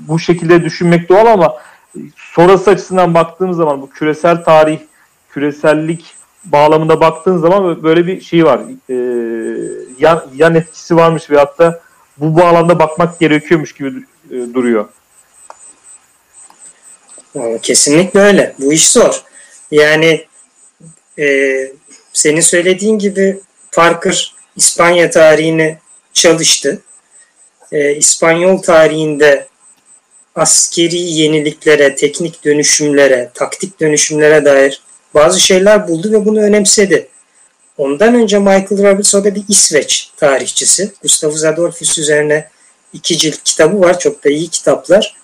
bu şekilde düşünmek doğal ama sonrası açısından baktığımız zaman bu küresel tarih, küresellik bağlamında baktığın zaman böyle bir şey var. E, yan, yan etkisi varmış ve hatta bu bağlamda bakmak gerekiyormuş gibi e, duruyor. Kesinlikle öyle. Bu iş zor. Yani e, senin söylediğin gibi Parker İspanya tarihini çalıştı. E, İspanyol tarihinde askeri yeniliklere, teknik dönüşümlere, taktik dönüşümlere dair bazı şeyler buldu ve bunu önemsedi. Ondan önce Michael Roberts, o da bir İsveç tarihçisi. Gustavus Adolphus üzerine iki cilt kitabı var. Çok da iyi kitaplar.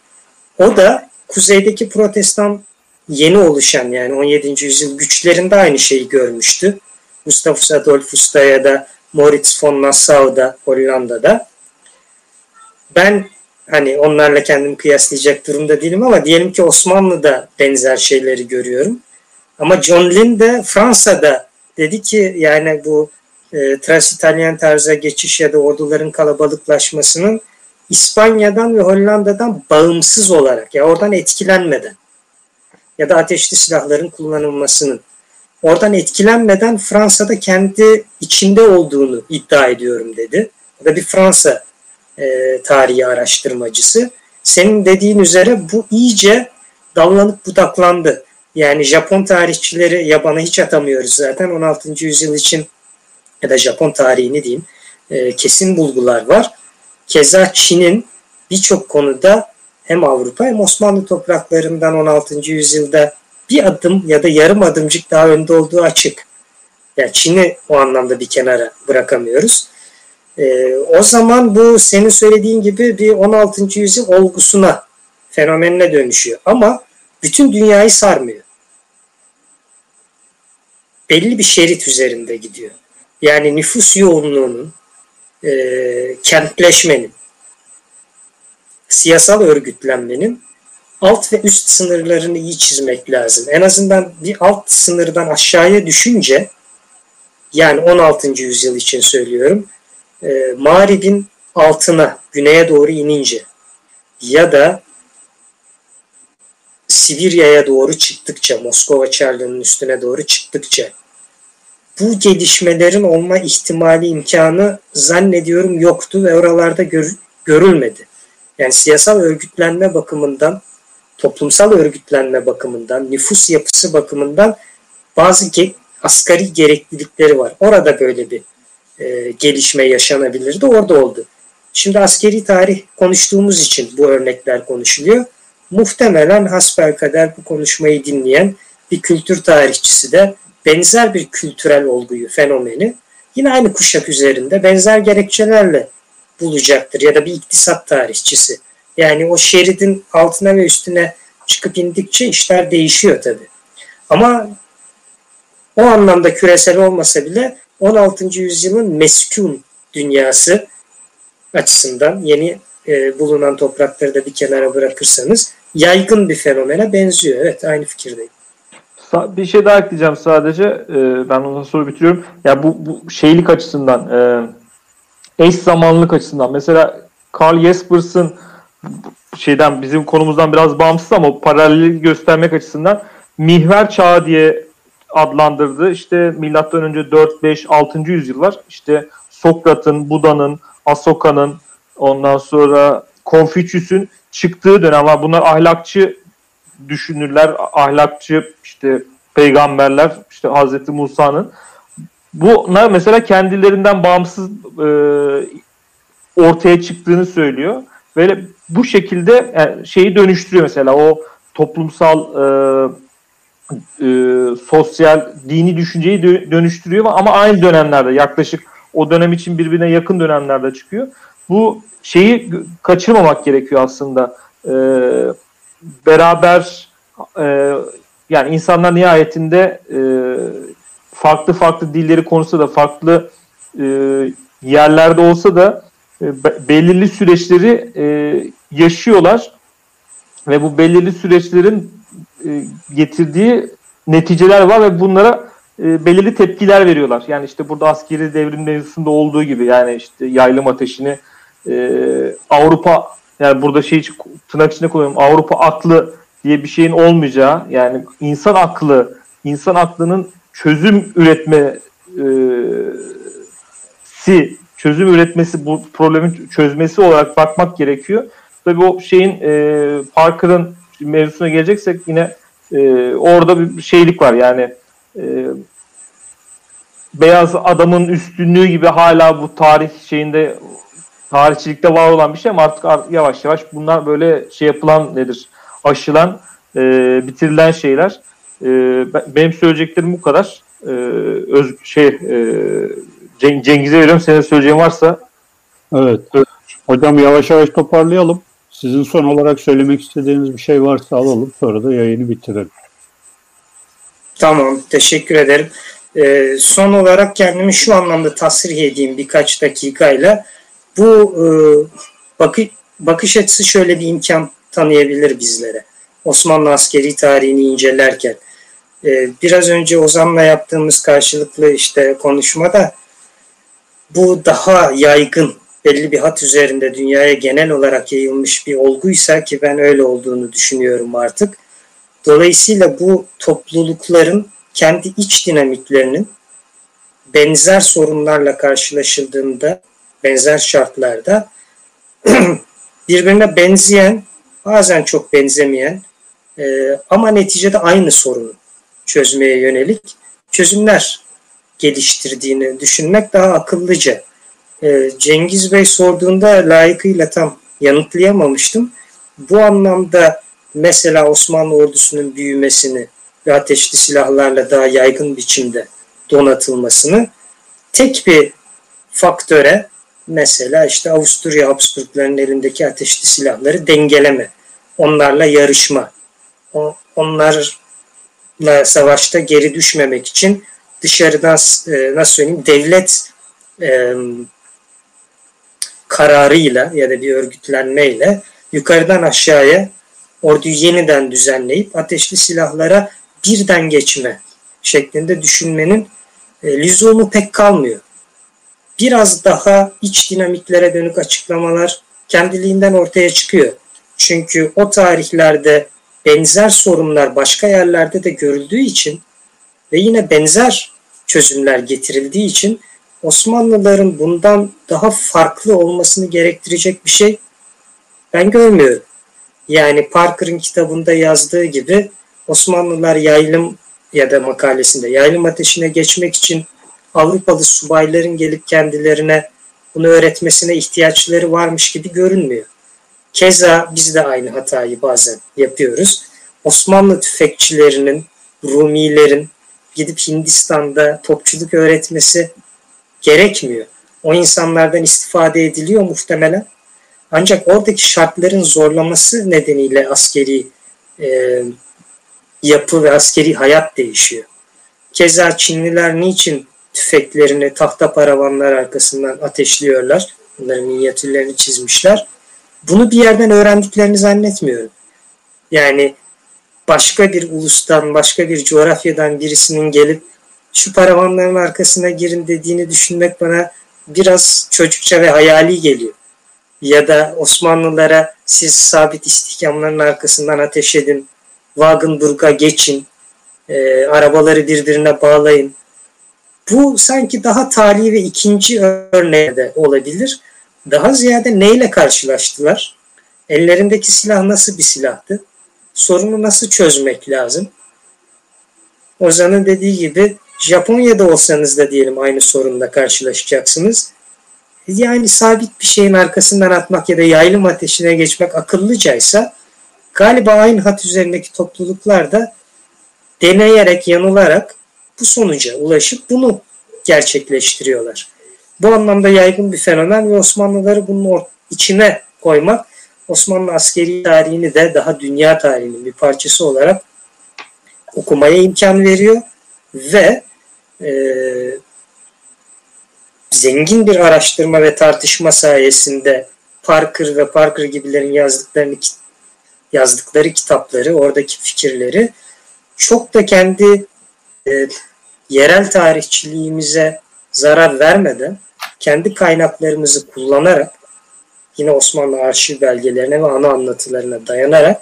O da kuzeydeki Protestan yeni oluşan yani on yedinci yüzyıl güçlerinde aynı şeyi görmüştü. Gustavus Adolphus'ta ya da Moritz von Nassau'da, Hollanda'da. Ben hani onlarla kendimi kıyaslayacak durumda değilim ama diyelim ki Osmanlı'da benzer şeyleri görüyorum. Ama John Linde Fransa'da dedi ki yani bu e, Trace italienne tarza geçiş ya da orduların kalabalıklaşmasının İspanya'dan ve Hollanda'dan bağımsız olarak ya oradan etkilenmeden ya da ateşli silahların kullanılmasının oradan etkilenmeden Fransa'da kendi içinde olduğunu iddia ediyorum dedi. O da bir Fransa e, tarihi araştırmacısı. Senin dediğin üzere bu iyice dallanıp budaklandı. Yani Japon tarihçileri yabana hiç atamıyoruz zaten. on altıncı yüzyıl için ya da Japon tarihini diyeyim e, kesin bulgular var. Keza Çin'in birçok konuda hem Avrupa hem Osmanlı topraklarından on altıncı yüzyılda bir adım ya da yarım adımcık daha önde olduğu açık. Yani Çin'i o anlamda bir kenara bırakamıyoruz. E, o zaman bu senin söylediğin gibi bir on altıncı yüzyıl olgusuna, fenomenine dönüşüyor. Ama bütün dünyayı sarmıyor. Belli bir şerit üzerinde gidiyor. Yani nüfus yoğunluğunun, e, kentleşmenin, siyasal örgütlenmenin alt ve üst sınırlarını iyi çizmek lazım. En azından bir alt sınırdan aşağıya düşünce, yani on altıncı yüzyıl için söylüyorum, e, mağribin altına, güneye doğru inince ya da Sibirya'ya doğru çıktıkça, Moskova Çarlığı'nın üstüne doğru çıktıkça bu gelişmelerin olma ihtimali, imkanı zannediyorum yoktu ve oralarda gör, görülmedi. Yani siyasal örgütlenme bakımından, toplumsal örgütlenme bakımından, nüfus yapısı bakımından bazı ge- asgari gereklilikleri var. Orada böyle bir e, gelişme yaşanabilirdi, orada oldu. Şimdi askeri tarih konuştuğumuz için bu örnekler konuşuluyor. Muhtemelen hasbelkader bu konuşmayı dinleyen bir kültür tarihçisi de benzer bir kültürel olguyu, fenomeni yine aynı kuşak üzerinde benzer gerekçelerle bulacaktır. Ya da bir iktisat tarihçisi. Yani o şeridin altına ve üstüne çıkıp indikçe işler değişiyor tabii. Ama o anlamda küresel olmasa bile on altıncı yüzyılın meskun dünyası açısından yeni e, bulunan toprakları da bir kenara bırakırsanız yaygın bir fenomene benziyor. Evet, aynı fikirdeyim. Bir şey daha ekleyeceğim sadece. Ben ondan sonra bitiriyorum. Ya bu, bu şeylik açısından, eş zamanlılık açısından. Mesela Karl Jespers'ın şeyden, bizim konumuzdan biraz bağımsız ama paralelliği göstermek açısından Mihver Çağı diye adlandırdı. İşte milattan önce dört beş altıncı yüzyıllar. İşte Sokrat'ın, Buda'nın, Asoka'nın, ondan sonra Konfüçyüs'ün çıktığı dönem var. Bunlar ahlakçı düşünürler, ahlakçı işte peygamberler, işte Hazreti Musa'nın. Bunlar mesela kendilerinden bağımsız e, ortaya çıktığını söylüyor. Ve bu şekilde yani şeyi dönüştürüyor mesela o toplumsal e, e, sosyal dini düşünceyi dö- dönüştürüyor ama aynı dönemlerde yaklaşık o dönem için birbirine yakın dönemlerde çıkıyor. Bu şeyi kaçırmamak gerekiyor aslında. E, beraber e, yani insanlar nihayetinde e, farklı farklı dilleri konuşsa da farklı e, yerlerde olsa da e, belirli süreçleri e, yaşıyorlar ve bu belirli süreçlerin e, getirdiği neticeler var ve bunlara e, belirli tepkiler veriyorlar. Yani işte burada askeri devrim mevzusunda olduğu gibi yani işte yaylım ateşini e, Avrupa yani burada şey tırnak içinde kullanıyorum Avrupa aklı diye bir şeyin olmayacağı yani insan aklı insan aklının çözüm üretme e, si çözüm üretmesi bu problemin çözmesi olarak bakmak gerekiyor. Tabii o şeyin e, Parker'ın mevzusuna geleceksek yine e, orada bir şeylik var yani e, beyaz adamın üstünlüğü gibi hala bu tarih şeyinde tarihçilikte var olan bir şey ama artık yavaş yavaş bunlar böyle şey yapılan nedir aşılan e, bitirilen şeyler. Benim söyleyeceklerim bu kadar. Öz, şey Cengiz'e veriyorum. Senin söyleyeceğin varsa. Evet. Hocam yavaş yavaş toparlayalım. Sizin son olarak söylemek istediğiniz bir şey varsa alalım. Sonra da yayını bitirelim. Tamam. Teşekkür ederim. Ee, son olarak kendimi şu anlamda tasrih edeyim birkaç dakikayla. Bu e, bakı, bakış açısı şöyle bir imkan tanıyabilir bizlere. Osmanlı askeri tarihini incelerken. Biraz önce Ozan'la yaptığımız karşılıklı işte konuşmada bu daha yaygın belli bir hat üzerinde dünyaya genel olarak yayılmış bir olguysa ki ben öyle olduğunu düşünüyorum artık. Dolayısıyla bu toplulukların kendi iç dinamiklerinin benzer sorunlarla karşılaşıldığında benzer şartlarda birbirine benzeyen bazen çok benzemeyen ama neticede aynı sorunu çözmeye yönelik çözümler geliştirdiğini düşünmek daha akıllıca. Cengiz Bey sorduğunda layıkıyla tam yanıtlayamamıştım. Bu anlamda mesela Osmanlı ordusunun büyümesini ve ateşli silahlarla daha yaygın biçimde donatılmasını tek bir faktöre mesela işte Avusturya Habsburgların elindeki ateşli silahları dengeleme, onlarla yarışma, onlarla savaşta geri düşmemek için dışarıdan nasıl söyleyeyim devlet e, kararıyla ya da bir örgütlenmeyle yukarıdan aşağıya orduyu yeniden düzenleyip ateşli silahlara birden geçme şeklinde düşünmenin e, lüzumu pek kalmıyor. Biraz daha iç dinamiklere dönük açıklamalar kendiliğinden ortaya çıkıyor. Çünkü o tarihlerde benzer sorunlar başka yerlerde de görüldüğü için ve yine benzer çözümler getirildiği için Osmanlıların bundan daha farklı olmasını gerektirecek bir şey ben görmüyorum. Yani Parker'ın kitabında yazdığı gibi Osmanlılar yaylım ya da makalesinde yaylım ateşine geçmek için Avrupalı subayların gelip kendilerine bunu öğretmesine ihtiyaçları varmış gibi görünmüyor. Keza biz de aynı hatayı bazen yapıyoruz. Osmanlı tüfekçilerinin, Rumilerin gidip Hindistan'da topçuluk öğretmesi gerekmiyor. O insanlardan istifade ediliyor muhtemelen. Ancak oradaki şartların zorlaması nedeniyle askeri e, yapı ve askeri hayat değişiyor. Keza Çinliler niçin tüfeklerini tahta paravanlar arkasından ateşliyorlar? Bunların minyatürlerini çizmişler. Bunu bir yerden öğrendiklerini zannetmiyorum. Yani başka bir ulustan, başka bir coğrafyadan birisinin gelip şu paravanların arkasına girin dediğini düşünmek bana biraz çocukça ve hayali geliyor. Ya da Osmanlılara siz sabit istihkamların arkasından ateş edin, Wagenburg'a geçin, e, arabaları birbirine bağlayın. Bu sanki daha tarihi ve ikinci örneğe de olabilir. Daha ziyade neyle karşılaştılar? Ellerindeki silah nasıl bir silahtı? Sorunu nasıl çözmek lazım? Ozan'ın dediği gibi Japonya'da olsanız da diyelim aynı sorunla karşılaşacaksınız. yani sabit bir şeyin arkasından atmak ya da yaylım ateşine geçmek akıllıcaysa, galiba aynı hat üzerindeki topluluklar da deneyerek, yanılarak bu sonuca ulaşıp bunu gerçekleştiriyorlar. Bu anlamda yaygın bir fenomen ve Osmanlıları bunun içine koymak, Osmanlı askeri tarihini de daha dünya tarihinin bir parçası olarak okumaya imkan veriyor ve e, zengin bir araştırma ve tartışma sayesinde Parker ve Parker gibilerin yazdıklarını, yazdıkları kitapları, oradaki fikirleri çok da kendi e, yerel tarihçiliğimize zarar vermeden kendi kaynaklarımızı kullanarak, yine Osmanlı arşiv belgelerine ve ana anlatılarına dayanarak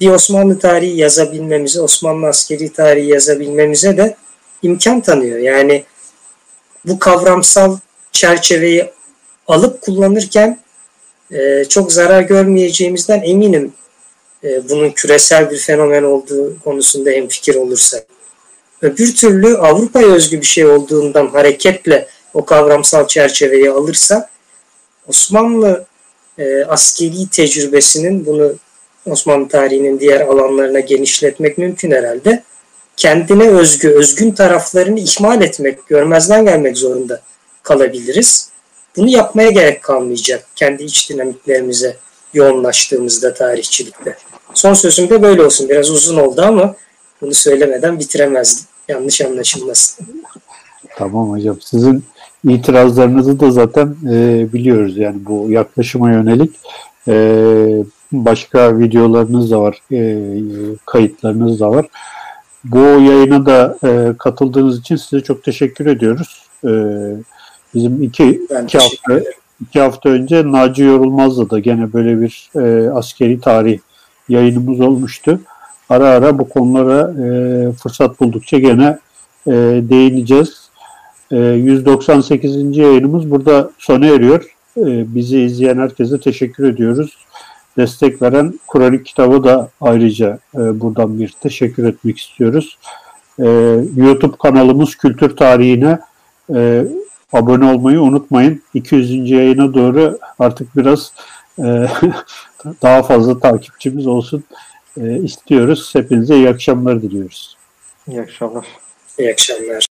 bir Osmanlı tarihi yazabilmemize, Osmanlı askeri tarihi yazabilmemize de imkan tanıyor. Yani bu kavramsal çerçeveyi alıp kullanırken e, çok zarar görmeyeceğimizden eminim, e, bunun küresel bir fenomen olduğu konusunda hemfikir olursak. Öbür türlü Avrupa'ya özgü bir şey olduğundan hareketle o kavramsal çerçeveyi alırsa Osmanlı e, askeri tecrübesinin, bunu Osmanlı tarihinin diğer alanlarına genişletmek mümkün herhalde, kendine özgü, özgün taraflarını ihmal etmek, görmezden gelmek zorunda kalabiliriz. Bunu yapmaya gerek kalmayacak kendi iç dinamiklerimize yoğunlaştığımızda tarihçilikte. Son sözüm de böyle olsun. Biraz uzun oldu ama bunu söylemeden bitiremezdim. Yanlış anlaşılmasın. Tamam hocam. Sizin itirazlarınızı da zaten e, biliyoruz. Yani bu yaklaşıma yönelik e, başka videolarınız da var, e, kayıtlarınız da var. Bu yayına da e, katıldığınız için size çok teşekkür ediyoruz. E, bizim iki, iki, hafta, iki hafta önce Naci Yorulmaz'la da gene böyle bir e, askeri tarih yayınımız olmuştu. Ara ara bu konulara e, fırsat buldukça gene e, değineceğiz. E, yüz doksan sekizinci yayınımız burada sona eriyor. E, bizi izleyen herkese teşekkür ediyoruz. Destek veren Kur'an-ı Kitab'a da ayrıca e, buradan bir teşekkür etmek istiyoruz. E, YouTube kanalımız Kültür Tarihi'ne e, abone olmayı unutmayın. iki yüzüncü yayına doğru artık biraz e, daha fazla takipçimiz olsun e, istiyoruz. Hepinize iyi akşamlar diliyoruz. İyi akşamlar. İyi akşamlar.